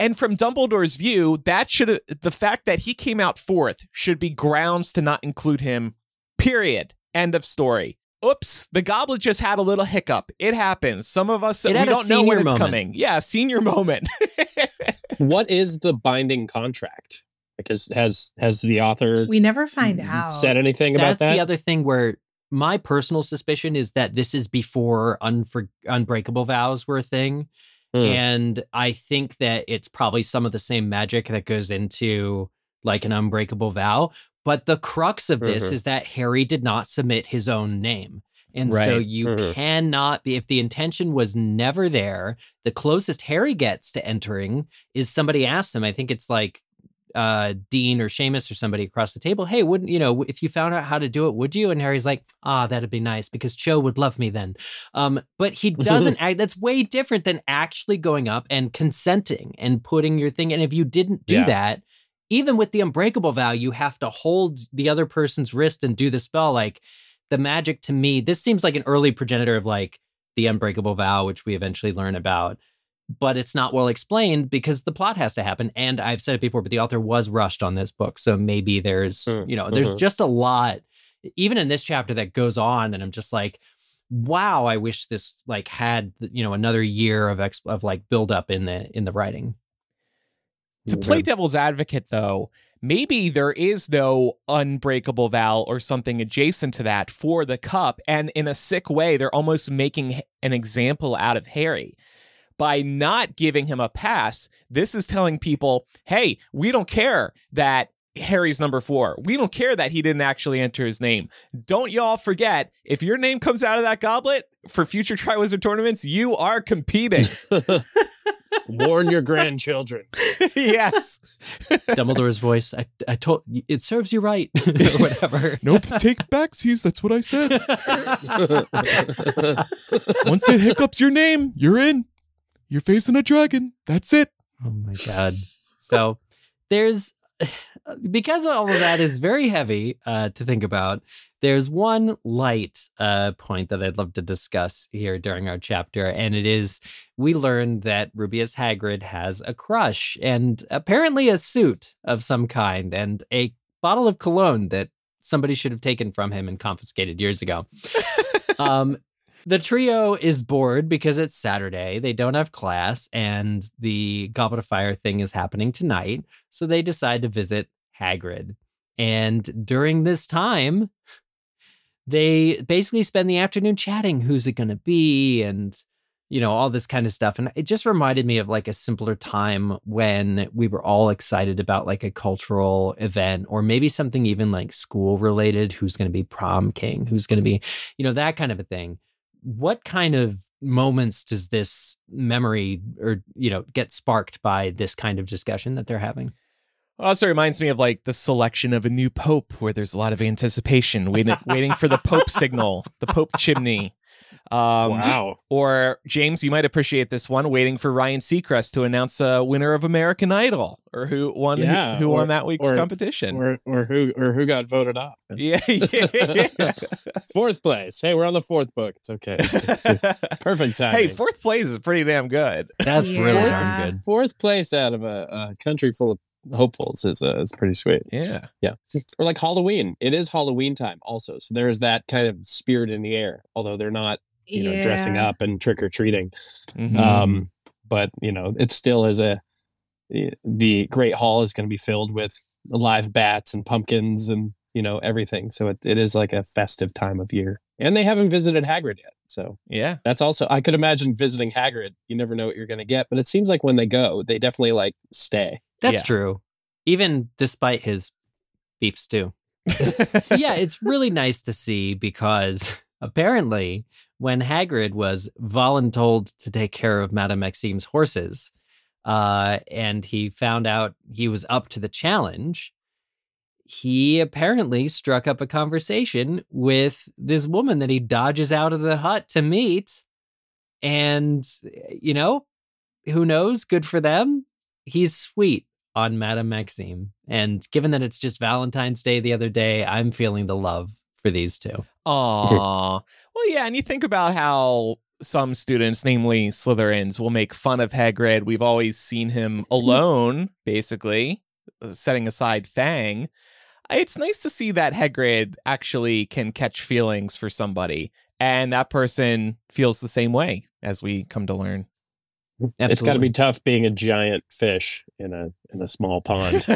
And from Dumbledore's view, the fact that he came out fourth should be grounds to not include him, period. End of story. Oops, the goblet just had a little hiccup. It happens. Some of us, we don't know when it's coming. Yeah, senior moment. What is the binding contract? Because has the author... We never find out. ...said anything about that? That's the other thing where my personal suspicion is that this is before Unbreakable Vows were a thing. And I think that it's probably some of the same magic that goes into like an Unbreakable Vow. But the crux of this is that Harry did not submit his own name. And so you cannot be, if the intention was never there, the closest Harry gets to entering is somebody asks him, I think it's like Dean or Seamus or somebody across the table, hey, wouldn't, you know, if you found out how to do it, would you? And Harry's like, that'd be nice because Cho would love me then. But he doesn't act. That's way different than actually going up and consenting and putting your thing. And if you didn't do that, even with the Unbreakable Vow, you have to hold the other person's wrist and do the spell. Like, the magic to me, this seems like an early progenitor of like the Unbreakable Vow, which we eventually learn about. But it's not well explained because the plot has to happen. And I've said it before, but the author was rushed on this book. So maybe there's, you know, there's just a lot, even in this chapter, that goes on. And I'm just like, wow, I wish this like had, you know, another year of like buildup in the writing. To play devil's advocate, though, maybe there is no Unbreakable Vow or something adjacent to that for the cup. And in a sick way, they're almost making an example out of Harry. By not giving him a pass, this is telling people, hey, we don't care that Harry's number 4. We don't care that he didn't actually enter his name. Don't y'all forget, if your name comes out of that goblet for future Triwizard tournaments, you are competing. Warn your grandchildren. Yes. Dumbledore's voice. I told it serves you right. Or whatever. Nope. Take backsies. That's what I said. Once it hiccups your name, you're in. You're facing a dragon. That's it. Oh my God. So there's, because all of that is very heavy to think about, there's one light point that I'd love to discuss here during our chapter, and it is we learn that Rubeus Hagrid has a crush and apparently a suit of some kind and a bottle of cologne that somebody should have taken from him and confiscated years ago. The trio is bored because it's Saturday. They don't have class, and the Goblet of Fire thing is happening tonight. So they decide to visit Hagrid. And during this time, they basically spend the afternoon chatting. Who's it going to be? And, you know, all this kind of stuff. And it just reminded me of like a simpler time when we were all excited about like a cultural event, or maybe something even like school related. Who's going to be prom king? Who's going to be, you know, that kind of a thing. What kind of moments does this memory or, you know, get sparked by this kind of discussion that they're having? Well, also reminds me of like the selection of a new pope, where there's a lot of anticipation, waiting for the pope signal, the pope chimney. Wow. Or James, you might appreciate this one, waiting for Ryan Seacrest to announce a winner of American Idol, or who won that week's competition, or who got voted up. Yeah. Fourth place. Hey, we're on the fourth book. It's okay. It's perfect timing. Hey, fourth place is pretty damn good. That's really damn good. Fourth place out of a country full of hopefuls is pretty sweet. Yeah. Or like Halloween. It is Halloween time also. So there is that kind of spirit in the air, although they're not, you know, dressing up and trick or treating. Mm-hmm. But you know, it still is the Great Hall is going to be filled with live bats and pumpkins and, you know, everything. So it is like a festive time of year. And they haven't visited Hagrid yet. So yeah, that's also, I could imagine visiting Hagrid. You never know what you're going to get, but it seems like when they go, they definitely like stay. That's true. Even despite his beef stew. Yeah, it's really nice to see, because apparently when Hagrid was voluntold to take care of Madame Maxime's horses, and he found out he was up to the challenge, he apparently struck up a conversation with this woman that he dodges out of the hut to meet. And, you know, who knows? Good for them. He's sweet on Madame Maxime. And given that it's just Valentine's Day the other day, I'm feeling the love for these two. Aww. Well, yeah, and you think about how some students, namely Slytherins, will make fun of Hagrid. We've always seen him alone, basically, setting aside Fang. It's nice to see that Hagrid actually can catch feelings for somebody, and that person feels the same way, as we come to learn. Absolutely. It's got to be tough being a giant fish in a small pond with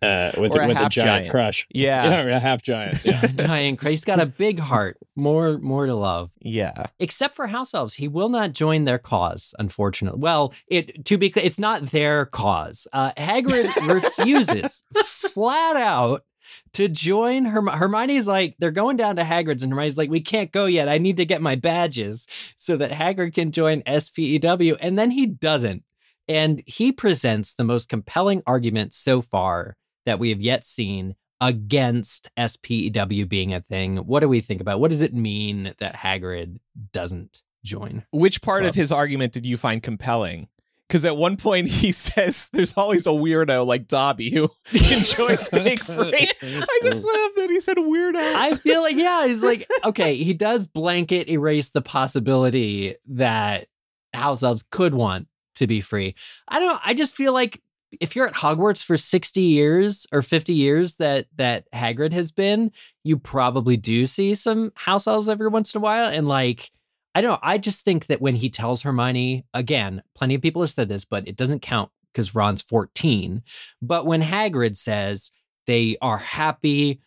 a giant crush. Yeah, a half giant. Yeah. Giant crush. He's got a big heart. More to love. Yeah. Except for house elves, he will not join their cause. Unfortunately, well, it's not their cause. Hagrid refuses flat out to join Hermione's like, they're going down to Hagrid's, and Hermione's like, we can't go yet. I need to get my badges so that Hagrid can join SPEW. And then he doesn't. And he presents the most compelling argument so far that we have yet seen against SPEW being a thing. What do we think about? What does it mean that Hagrid doesn't join? Which part of his argument did you find compelling? Because at one point he says there's always a weirdo like Dobby who enjoys being free. I just love that he said weirdo. I feel like, yeah, he's like, okay, he does blanket erase the possibility that house elves could want to be free. I don't know. I just feel like if you're at Hogwarts for 60 years or 50 years that Hagrid has been, you probably do see some house elves every once in a while. And like, I don't know. I just think that when he tells Hermione, again, plenty of people have said this, but it doesn't count because Ron's 14. But when Hagrid says they are happy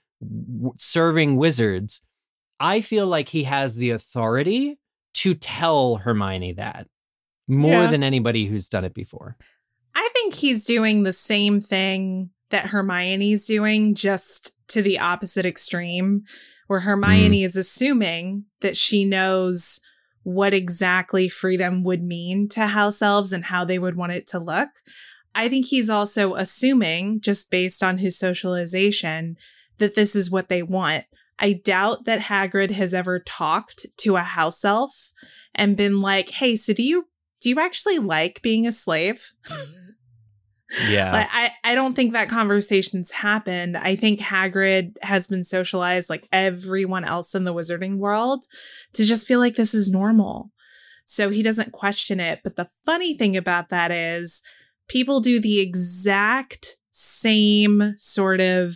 serving wizards, I feel like he has the authority to tell Hermione that more than anybody who's done it before. I think he's doing the same thing that Hermione's doing, just to the opposite extreme, where Hermione is assuming that she knows what exactly freedom would mean to house elves and how they would want it to look. I think he's also assuming, just based on his socialization, that this is what they want. I doubt that Hagrid has ever talked to a house elf and been like, hey, so do you actually like being a slave? Yeah. But I don't think that conversation's happened. I think Hagrid has been socialized like everyone else in the wizarding world to just feel like this is normal. So he doesn't question it. But the funny thing about that is people do the exact same sort of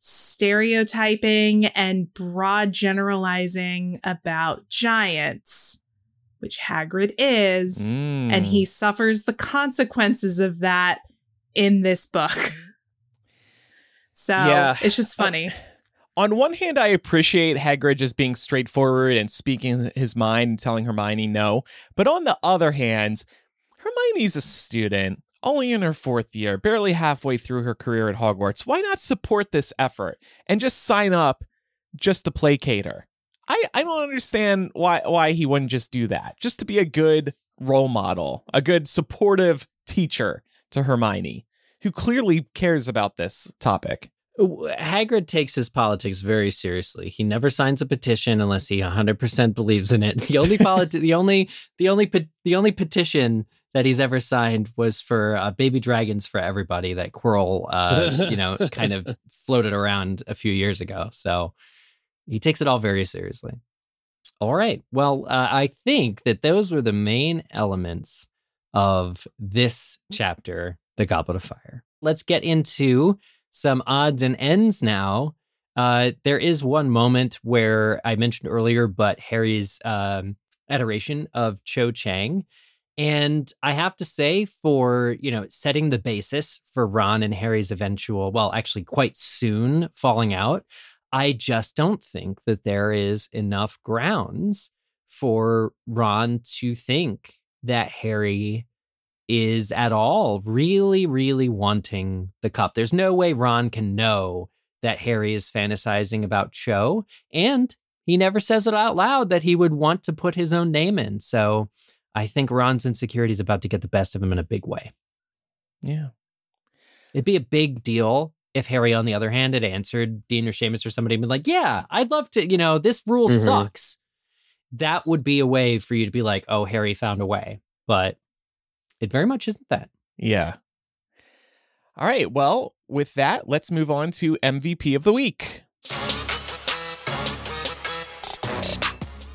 stereotyping and broad generalizing about giants, which Hagrid is, and he suffers the consequences of that in this book. So yeah. It's just funny. On one hand, I appreciate Hagrid just being straightforward and speaking his mind and telling Hermione no. But on the other hand, Hermione's a student, only in her fourth year, barely halfway through her career at Hogwarts. Why not support this effort and just sign up just to placate her? I don't understand why he wouldn't just do that, just to be a good role model, a good supportive teacher to Hermione, who clearly cares about this topic. Hagrid takes his politics very seriously. He never signs a petition unless he 100% believes in it. The only petition that he's ever signed was for baby dragons for everybody that Quirrell, kind of floated around a few years ago. So he takes it all very seriously. All right. Well, I think that those were the main elements of this chapter, The Goblet of Fire. Let's get into some odds and ends now. There is one moment where I mentioned earlier, but Harry's adoration of Cho Chang. And I have to say, for, setting the basis for Ron and Harry's eventual, well, actually quite soon falling out, I just don't think that there is enough grounds for Ron to think that Harry is at all really, really wanting the cup. There's no way Ron can know that Harry is fantasizing about Cho, and he never says it out loud that he would want to put his own name in. So I think Ron's insecurity is about to get the best of him in a big way. Yeah. It'd be a big deal if Harry, on the other hand, had answered Dean or Seamus or somebody and been like, yeah, I'd love to, this rule sucks. That would be a way for you to be like, oh, Harry found a way. But it very much isn't that. Yeah. All right. Well, with that, let's move on to MVP of the week.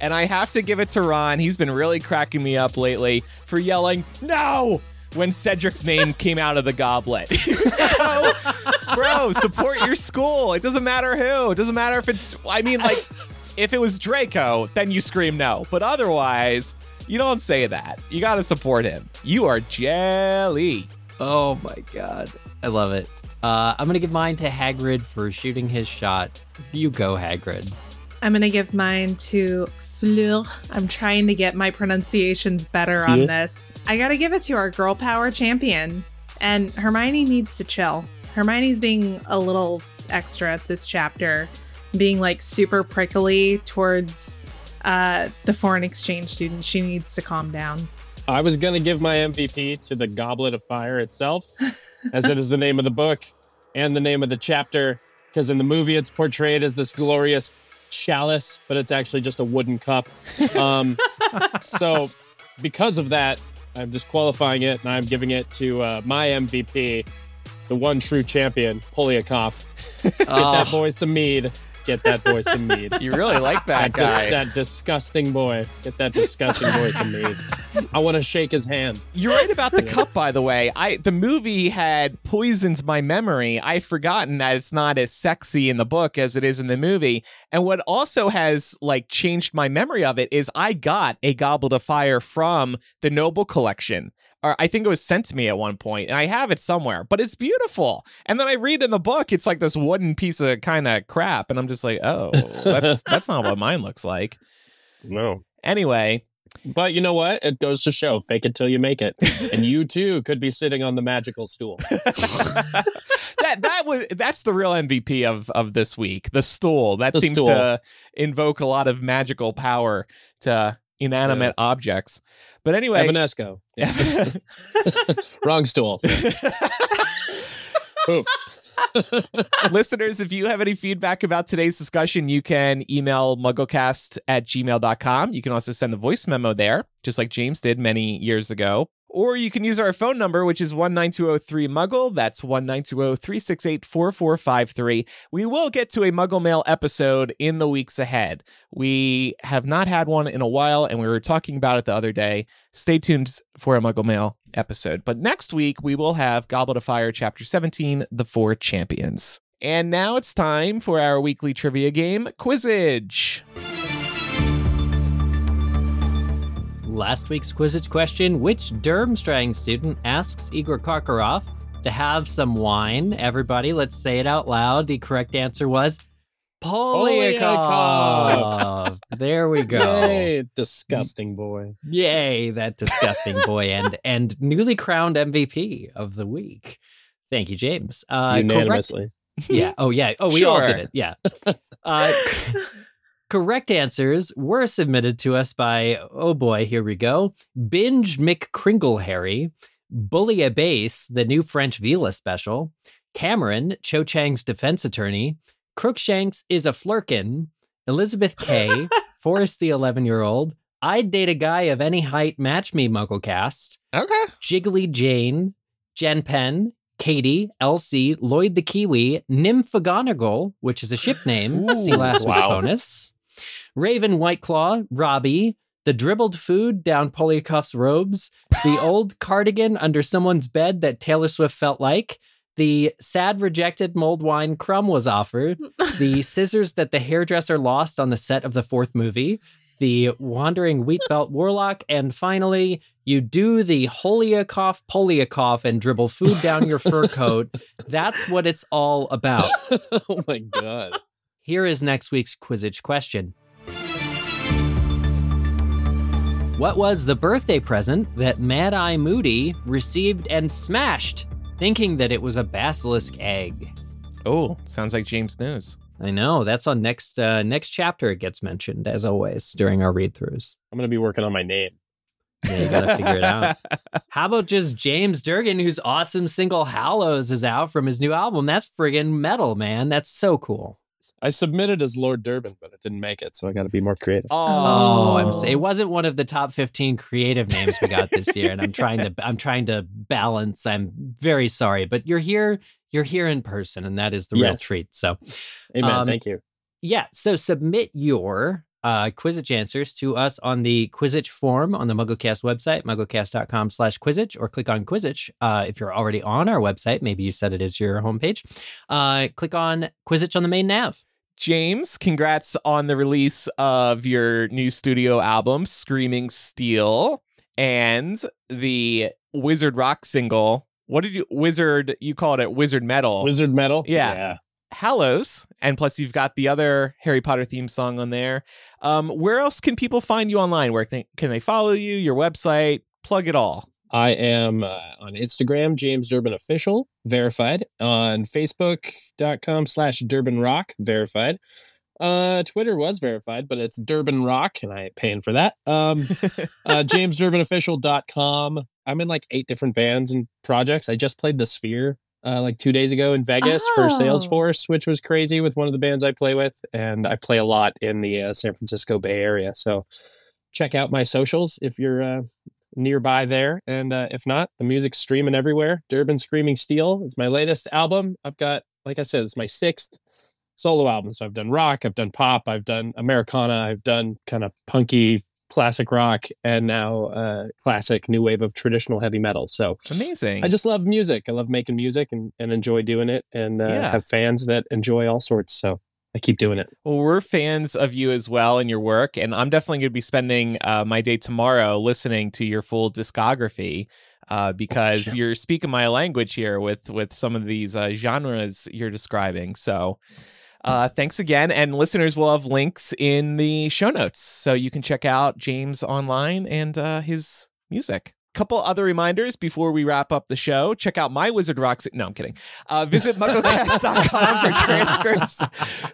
And I have to give it to Ron. He's been really cracking me up lately for yelling, no! When Cedric's name came out of the goblet. So, bro, support your school. It doesn't matter who. It doesn't matter if it's, if it was Draco, then you scream no. But otherwise, you don't say that. You got to support him. You are jelly. Oh, my God. I love it. I'm going to give mine to Hagrid for shooting his shot. You go, Hagrid. I'm going to give mine to Fleur. I'm trying to get my pronunciations better on this. I got to give it to our girl power champion. And Hermione needs to chill. Hermione's being a little extra at this chapter, being like super prickly towards the foreign exchange student. She needs to calm down. I was going to give my MVP to the Goblet of Fire itself, as it is the name of the book and the name of the chapter, because in the movie it's portrayed as this glorious chalice, but it's actually just a wooden cup. So because of that, I'm disqualifying it, and I'm giving it to my MVP, the one true champion, Poliakoff. Get that boy some mead. Get that boy some mead. You really like that guy. That disgusting boy. Get that disgusting boy some mead. I want to shake his hand. You're right about the cup, by the way. The movie had poisoned my memory. I've forgotten that it's not as sexy in the book as it is in the movie. And what also has changed my memory of it is I got a Goblet of Fire from the Noble Collection. Or I think it was sent to me at one point, and I have it somewhere, but it's beautiful. And then I read in the book, it's like this wooden piece of kind of crap. And I'm just like, oh, that's not what mine looks like. No. Anyway. But you know what? It goes to show, fake it till you make it. And you too could be sitting on the magical stool. that's the real MVP of this week. The stool seems to invoke a lot of magical power to inanimate objects. But anyway, Evanesco. Yeah. Wrong stool. Oof. Listeners, if you have any feedback about today's discussion, you can email mugglecast@gmail.com. You can also send a voice memo there, just like James did many years ago. Or you can use our phone number, which is 1-9203-MUGGLE. That's 1-9203-684-453. We will get to a Muggle Mail episode in the weeks ahead. We have not had one in a while, and we were talking about it the other day. Stay tuned for a Muggle Mail episode. But next week, we will have Goblet of Fire, Chapter 17, The Four Champions. And now it's time for our weekly trivia game, Quizzitch. Last week's Quizzitch question, which Durmstrang student asks Igor Karkaroff to have some wine? Everybody, let's say it out loud. The correct answer was Poliakoff. There we go. Yay, disgusting boy. Yay, that disgusting boy and newly crowned MVP of the week. Thank you, James. Unanimously. Correct... Yeah. Oh, yeah. Oh, we all did it. Yeah. Correct answers were submitted to us by, oh boy, here we go, Binge McCringle Harry, Bully a Base, the new French Vila special, Cameron, Cho Chang's defense attorney, Crookshanks is a Flurkin, Elizabeth K, Forrest the 11-year-old, I'd Date a Guy of Any Height, Match Me, MuggleCast, okay. Jiggly Jane, Jen Penn, Katie, Elsie, Lloyd the Kiwi, Nymphagonigal, which is a ship name, see last week's bonus. Raven Whiteclaw, Robbie, the dribbled food down Poliakoff's robes, the old cardigan under someone's bed that Taylor Swift felt like, the sad rejected mulled wine Krum was offered, the scissors that the hairdresser lost on the set of the fourth movie, the wandering wheatbelt warlock, and finally, you do the Holyakoff Poliakoff and dribble food down your fur coat. That's what it's all about. Oh my God. Here is next week's Quizzitch question. What was the birthday present that Mad Eye Moody received and smashed, thinking that it was a basilisk egg? Oh, sounds like James knows. I know. That's on next chapter. It gets mentioned, as always, during our read-throughs. I'm going to be working on my name. Yeah, you got to figure it out. How about just James Durbin, whose awesome single Hallows is out from his new album? That's friggin' metal, man. That's so cool. I submitted as Lord Durbin, but it didn't make it, so I got to be more creative. Oh, it wasn't one of the top 15 creative names we got this year, and I'm trying to balance. I'm very sorry, but you're here in person, and that is the real treat. So, amen. Thank you. Yeah. So submit your Quizzitch answers to us on the Quizzitch form on the MuggleCast website, mugglecast.com/Quizzitch, or click on Quizzitch. If you're already on our website, maybe you set it as your homepage. Click on Quizzitch on the main nav. James, congrats on the release of your new studio album, Screaming Steel, and the Wizard Rock single. You called it Wizard Metal. Wizard Metal? Yeah. Hallows, and plus you've got the other Harry Potter theme song on there. Where else can people find you online? Where can they follow you, your website? Plug it all. I am on Instagram, James Durbin Official, verified. On Facebook.com/Durbin Rock, verified. Twitter was verified, but it's Durbin Rock, and I ain't paying for that. JamesDurbinOfficial.com. I'm in like 8 different bands and projects. I just played The Sphere like 2 days ago in Vegas for Salesforce, which was crazy, with one of the bands I play with. And I play a lot in the San Francisco Bay Area. So check out my socials if you're nearby there. And if not, the music's streaming everywhere. Durbin Screaming Steel is my latest album. I've got, like I said, it's my 6th solo album. So I've done rock, I've done pop, I've done Americana, I've done kind of punky classic rock, and now classic new wave of traditional heavy metal. So amazing. I just love music. I love making music and enjoy doing it, and have fans that enjoy all sorts. So I keep doing it. Well, we're fans of you as well and your work. And I'm definitely going to be spending my day tomorrow listening to your full discography because you're speaking my language here with some of these genres you're describing. So thanks again. And listeners will have links in the show notes, so you can check out James online and his music. Couple other reminders before we wrap up the show. Check out my Wizard Rock. No, I'm kidding. Visit MuggleCast.com for transcripts,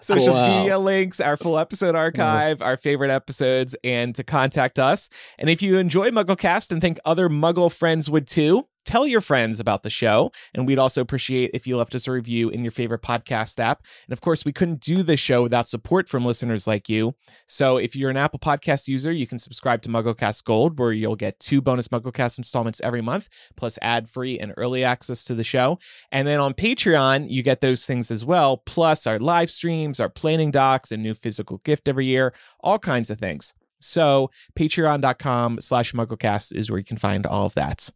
social media links, our full episode archive, our favorite episodes, and to contact us. And if you enjoy MuggleCast and think other Muggle friends would too, tell your friends about the show. And we'd also appreciate if you left us a review in your favorite podcast app. And of course, we couldn't do this show without support from listeners like you. So if you're an Apple Podcast user, you can subscribe to MuggleCast Gold, where you'll get 2 bonus MuggleCast installments every month, plus ad-free and early access to the show. And then on Patreon, you get those things as well, plus our live streams, our planning docs, a new physical gift every year, all kinds of things. So patreon.com/MuggleCast is where you can find all of that.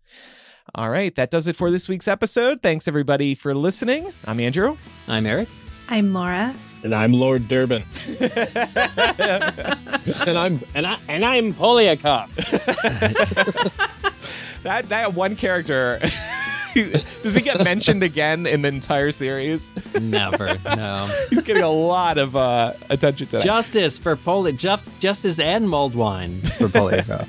All right, that does it for this week's episode. Thanks, everybody, for listening. I'm Andrew. I'm Eric. I'm Laura. And I'm Lord Durbin. and I'm Poliakoff. that one character. Does he get mentioned again in the entire series? Never. No. He's getting a lot of attention to that. Justice for Poliakoff. Justice and mulled wine for Poliakoff.